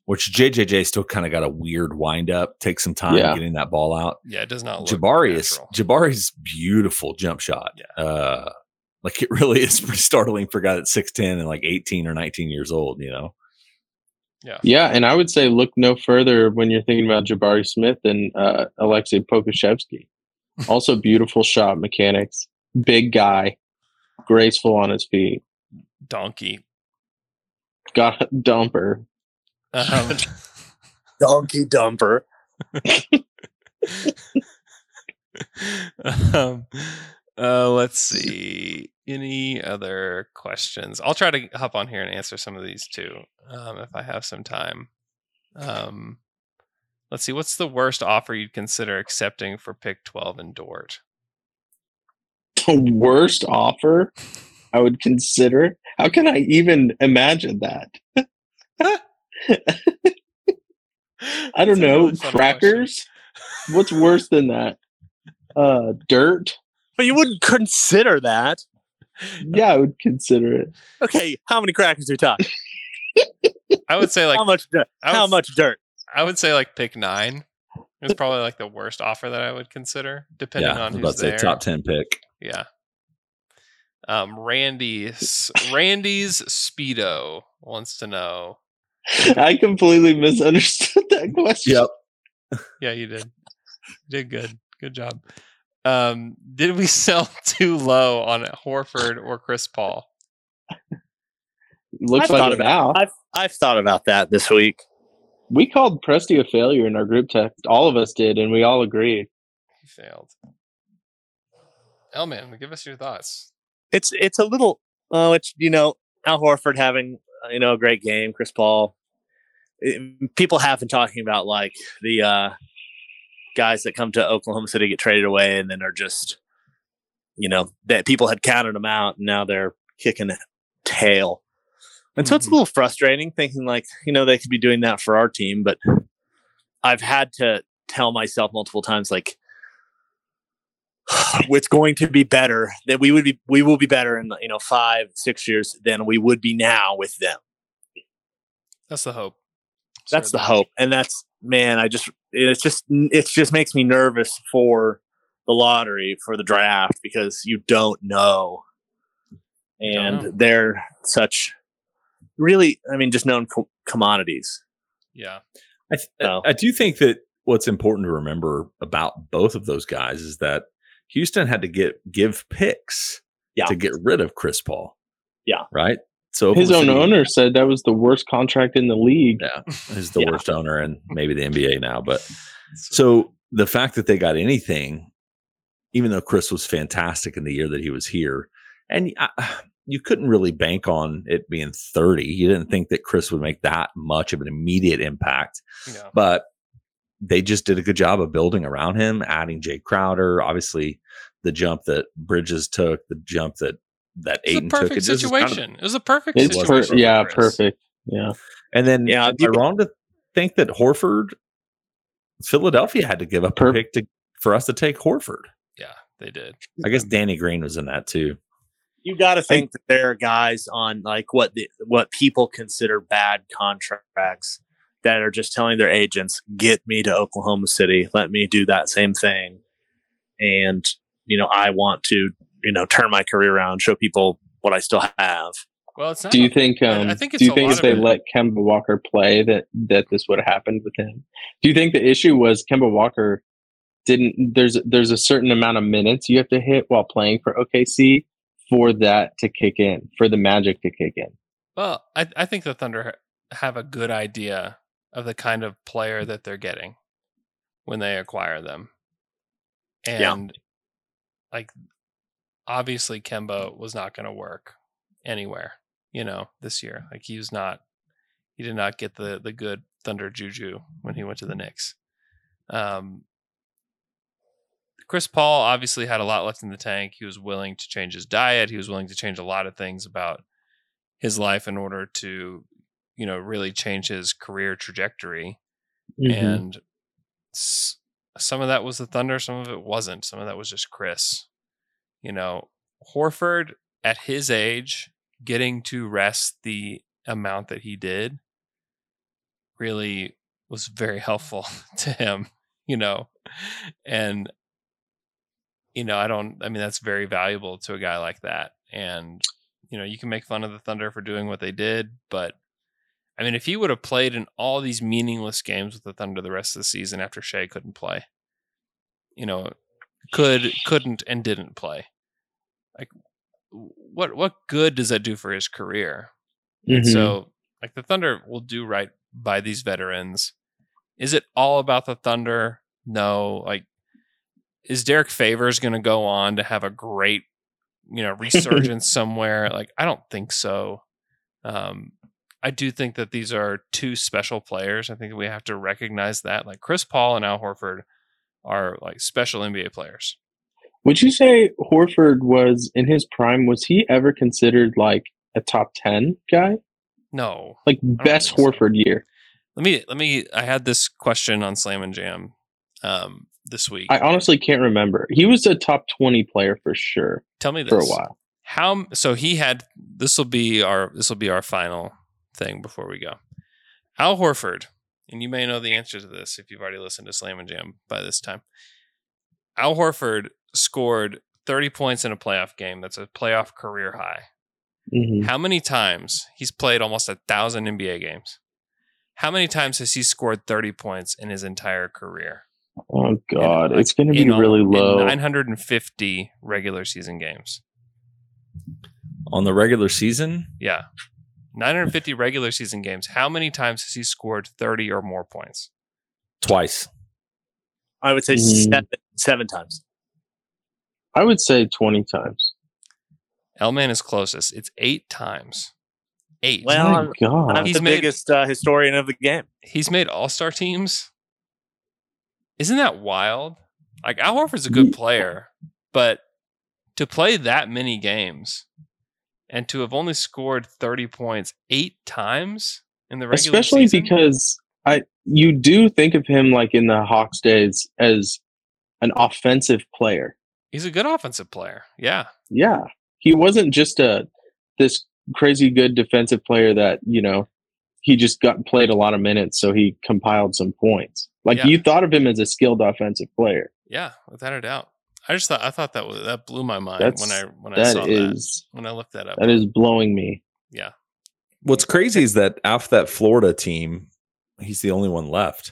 Which J J J still kind of got a weird wind up, takes some time yeah. getting that ball out. Yeah. It does not look Jabari is, Jabari's beautiful jump shot. Yeah. Uh, like it really is pretty startling for a guy that's six ten and like eighteen or nineteen years old, you know? Yeah. yeah, and I would say look no further when you're thinking about Jabari Smith than uh, Alexei Pokuševski. Also beautiful shot mechanics, big guy, graceful on his feet. Donkey. Got a dumper. Um, Donkey dumper. um, uh, let's see. Any other questions? I'll try to hop on here and answer some of these too, um, if I have some time. Um, let's see. What's the worst offer you'd consider accepting for pick twelve and Dort? The worst offer I would consider? How can I even imagine that? I don't know. Crackers? What's worse than that? Uh, dirt? But you wouldn't consider that. Yeah, I would consider it. Okay, how many crackers are we talking? I would say like how much dirt? Would, how much dirt? I would say like pick nine. It's probably like the worst offer that I would consider, depending yeah, on who's there. Say top ten pick. Yeah. Um, Randy's Randy's Speedo wants to know. I completely misunderstood that question. Yep. Yeah, you did. You did good. Good job. Um, did we sell too low on Horford or Chris Paul? Looks like it now. I've, I've thought about that this week. We called Presti a failure in our group text. All of us did, and we all agreed. He failed. Elman, give us your thoughts. it's it's a little oh, it's you know Al Horford having you know a great game, Chris Paul. It, people have been talking about like the uh, guys that come to Oklahoma City, get traded away, and then are just you know that people had counted them out, and now they're kicking tail. And so it's a little frustrating thinking like, you know, they could be doing that for our team. But I've had to tell myself multiple times, like, it's going to be better that we would be, we will be better in, you know, five, six years than we would be now with them. That's the hope. That's Sorry. the hope. And that's, man, I just, it's just, it just makes me nervous for the lottery, for the draft, because you don't know. And don't know. They're such... Really, I mean, just known co- commodities. Yeah. I, th- so. I do think that what's important to remember about both of those guys is that Houston had to get give picks yeah. to get rid of Chris Paul. Yeah. Right? So his own owner said that was the worst contract in the league. Yeah. He's the yeah. worst owner and maybe the N B A now. But so the fact that they got anything, even though Chris was fantastic in the year that he was here, and I, you couldn't really bank on it being thirty. You didn't think that Chris would make that much of an immediate impact, no. but they just did a good job of building around him, adding Jay Crowder. Obviously, the jump that Bridges took, the jump that that Aiden took. It was a perfect situation. It was a perfect situation. Yeah, perfect. Yeah, and then yeah, am I wrong to think that Horford, Philadelphia had to give up per- a pick to, for us to take Horford? Yeah, they did. I guess Danny Green was in that too. You got to think that there are guys on like what the, what people consider bad contracts that are just telling their agents, get me to Oklahoma City. Let me do that same thing. And, you know, I want to, you know, turn my career around, show people what I still have. Well, it's not do you a, think, um, I think it's do you think if they it. let Kemba Walker play that, that this would have happened with him? Do you think the issue was Kemba Walker didn't, there's, there's a certain amount of minutes you have to hit while playing for O K C for that to kick in, for the Magic to kick in? Well, I, I think the Thunder have a good idea of the kind of player that they're getting when they acquire them. And yeah. like, obviously Kemba was not going to work anywhere, you know, this year. Like he was not, he did not get the, the good Thunder juju when he went to the Knicks. Um, Chris Paul obviously had a lot left in the tank. He was willing to change his diet. He was willing to change a lot of things about his life in order to, you know, really change his career trajectory. Mm-hmm. And s- some of that was the Thunder. Some of it wasn't. Some of that was just Chris. You know, Horford at his age, getting to rest the amount that he did really was very helpful to him, you know, and You know, I don't, I mean, that's very valuable to a guy like that. And, you know, you can make fun of the Thunder for doing what they did. But, I mean, if he would have played in all these meaningless games with the Thunder the rest of the season after Shea couldn't play, you know, could, couldn't, and didn't play, like, what what good does that do for his career? Mm-hmm. And so, like, the Thunder will do right by these veterans. Is it all about the Thunder? No. Like, is Derek Favors going to go on to have a great, you know, resurgence somewhere? Like, I don't think so. Um, I do think that these are two special players. I think we have to recognize that. Like, Chris Paul and Al Horford are like special N B A players. Would you say Horford was in his prime? Was he ever considered like a top ten guy? No, like best Horford so. year. Let me let me. I had this question on Slam and Jam. Um, This week, I honestly can't remember. He was a top twenty player for sure. Tell me this for a while. How so? He had this will be our this will be our final thing before we go. Al Horford, and you may know the answer to this if you've already listened to Slam and Jam by this time. Al Horford scored thirty points in a playoff game. That's a playoff career high. Mm-hmm. How many times he's played almost a thousand N B A games? How many times has he scored thirty points in his entire career? Oh, God. In, it's going to be all, really low. nine hundred fifty regular season games. On the regular season? Yeah. nine hundred fifty regular season games. How many times has he scored thirty or more points? Twice. I would say mm. seven, seven times. I would say twenty times. L-Man is closest. It's eight times. Eight. Well, oh my God. I'm he's the made, biggest uh, historian of the game. He's made all-star teams. Isn't that wild? Like, Al Horford's a good player, but to play that many games and to have only scored thirty points eight times in the regular Especially season. Because I you do think of him, like in the Hawks days, as an offensive player. He's a good offensive player. Yeah. Yeah. He wasn't just a this crazy good defensive player that, you know, he just got played a lot of minutes, so he compiled some points. Like, yeah. You thought of him as a skilled offensive player. Yeah, without a doubt. I just thought I thought that was, that blew my mind That's, when I when I that saw is, that when I looked that up. That is blowing me. Yeah. What's crazy is that off that Florida team, he's the only one left.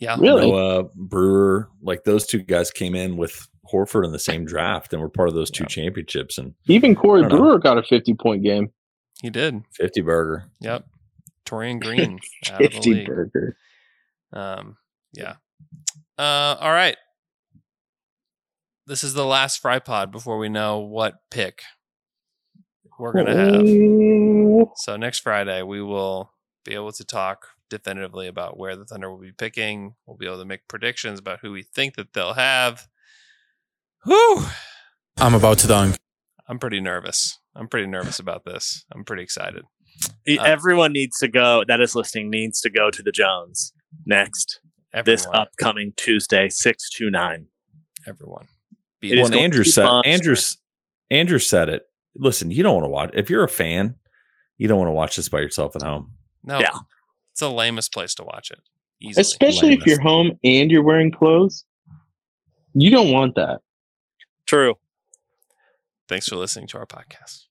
Yeah, really. Noah, Brewer, like those two guys came in with Horford in the same draft, and were part of those two yeah. championships. And even Corey Brewer know. got a fifty-point game. He did fifty burger. Yep, Torian Green out of the league. fifty burger. Um. Yeah. Uh. All right. This is the last FryPod before we know what pick we're gonna have. So next Friday we will be able to talk definitively about where the Thunder will be picking. We'll be able to make predictions about who we think that they'll have. Whew. I'm about to dunk. I'm pretty nervous. I'm pretty nervous about this. I'm pretty excited. Everyone um, needs to go. That is listening needs to go to the Jones next. Everyone. This upcoming Tuesday, six to nine. Everyone. Be well, Andrew said. Andrew, Andrew said it. Listen, you don't want to watch. If you're a fan, you don't want to watch this by yourself at home. No. Yeah. It's the lamest place to watch it. Easily. Especially lamest. If you're home and you're wearing clothes. You don't want that. True. Thanks for listening to our podcast.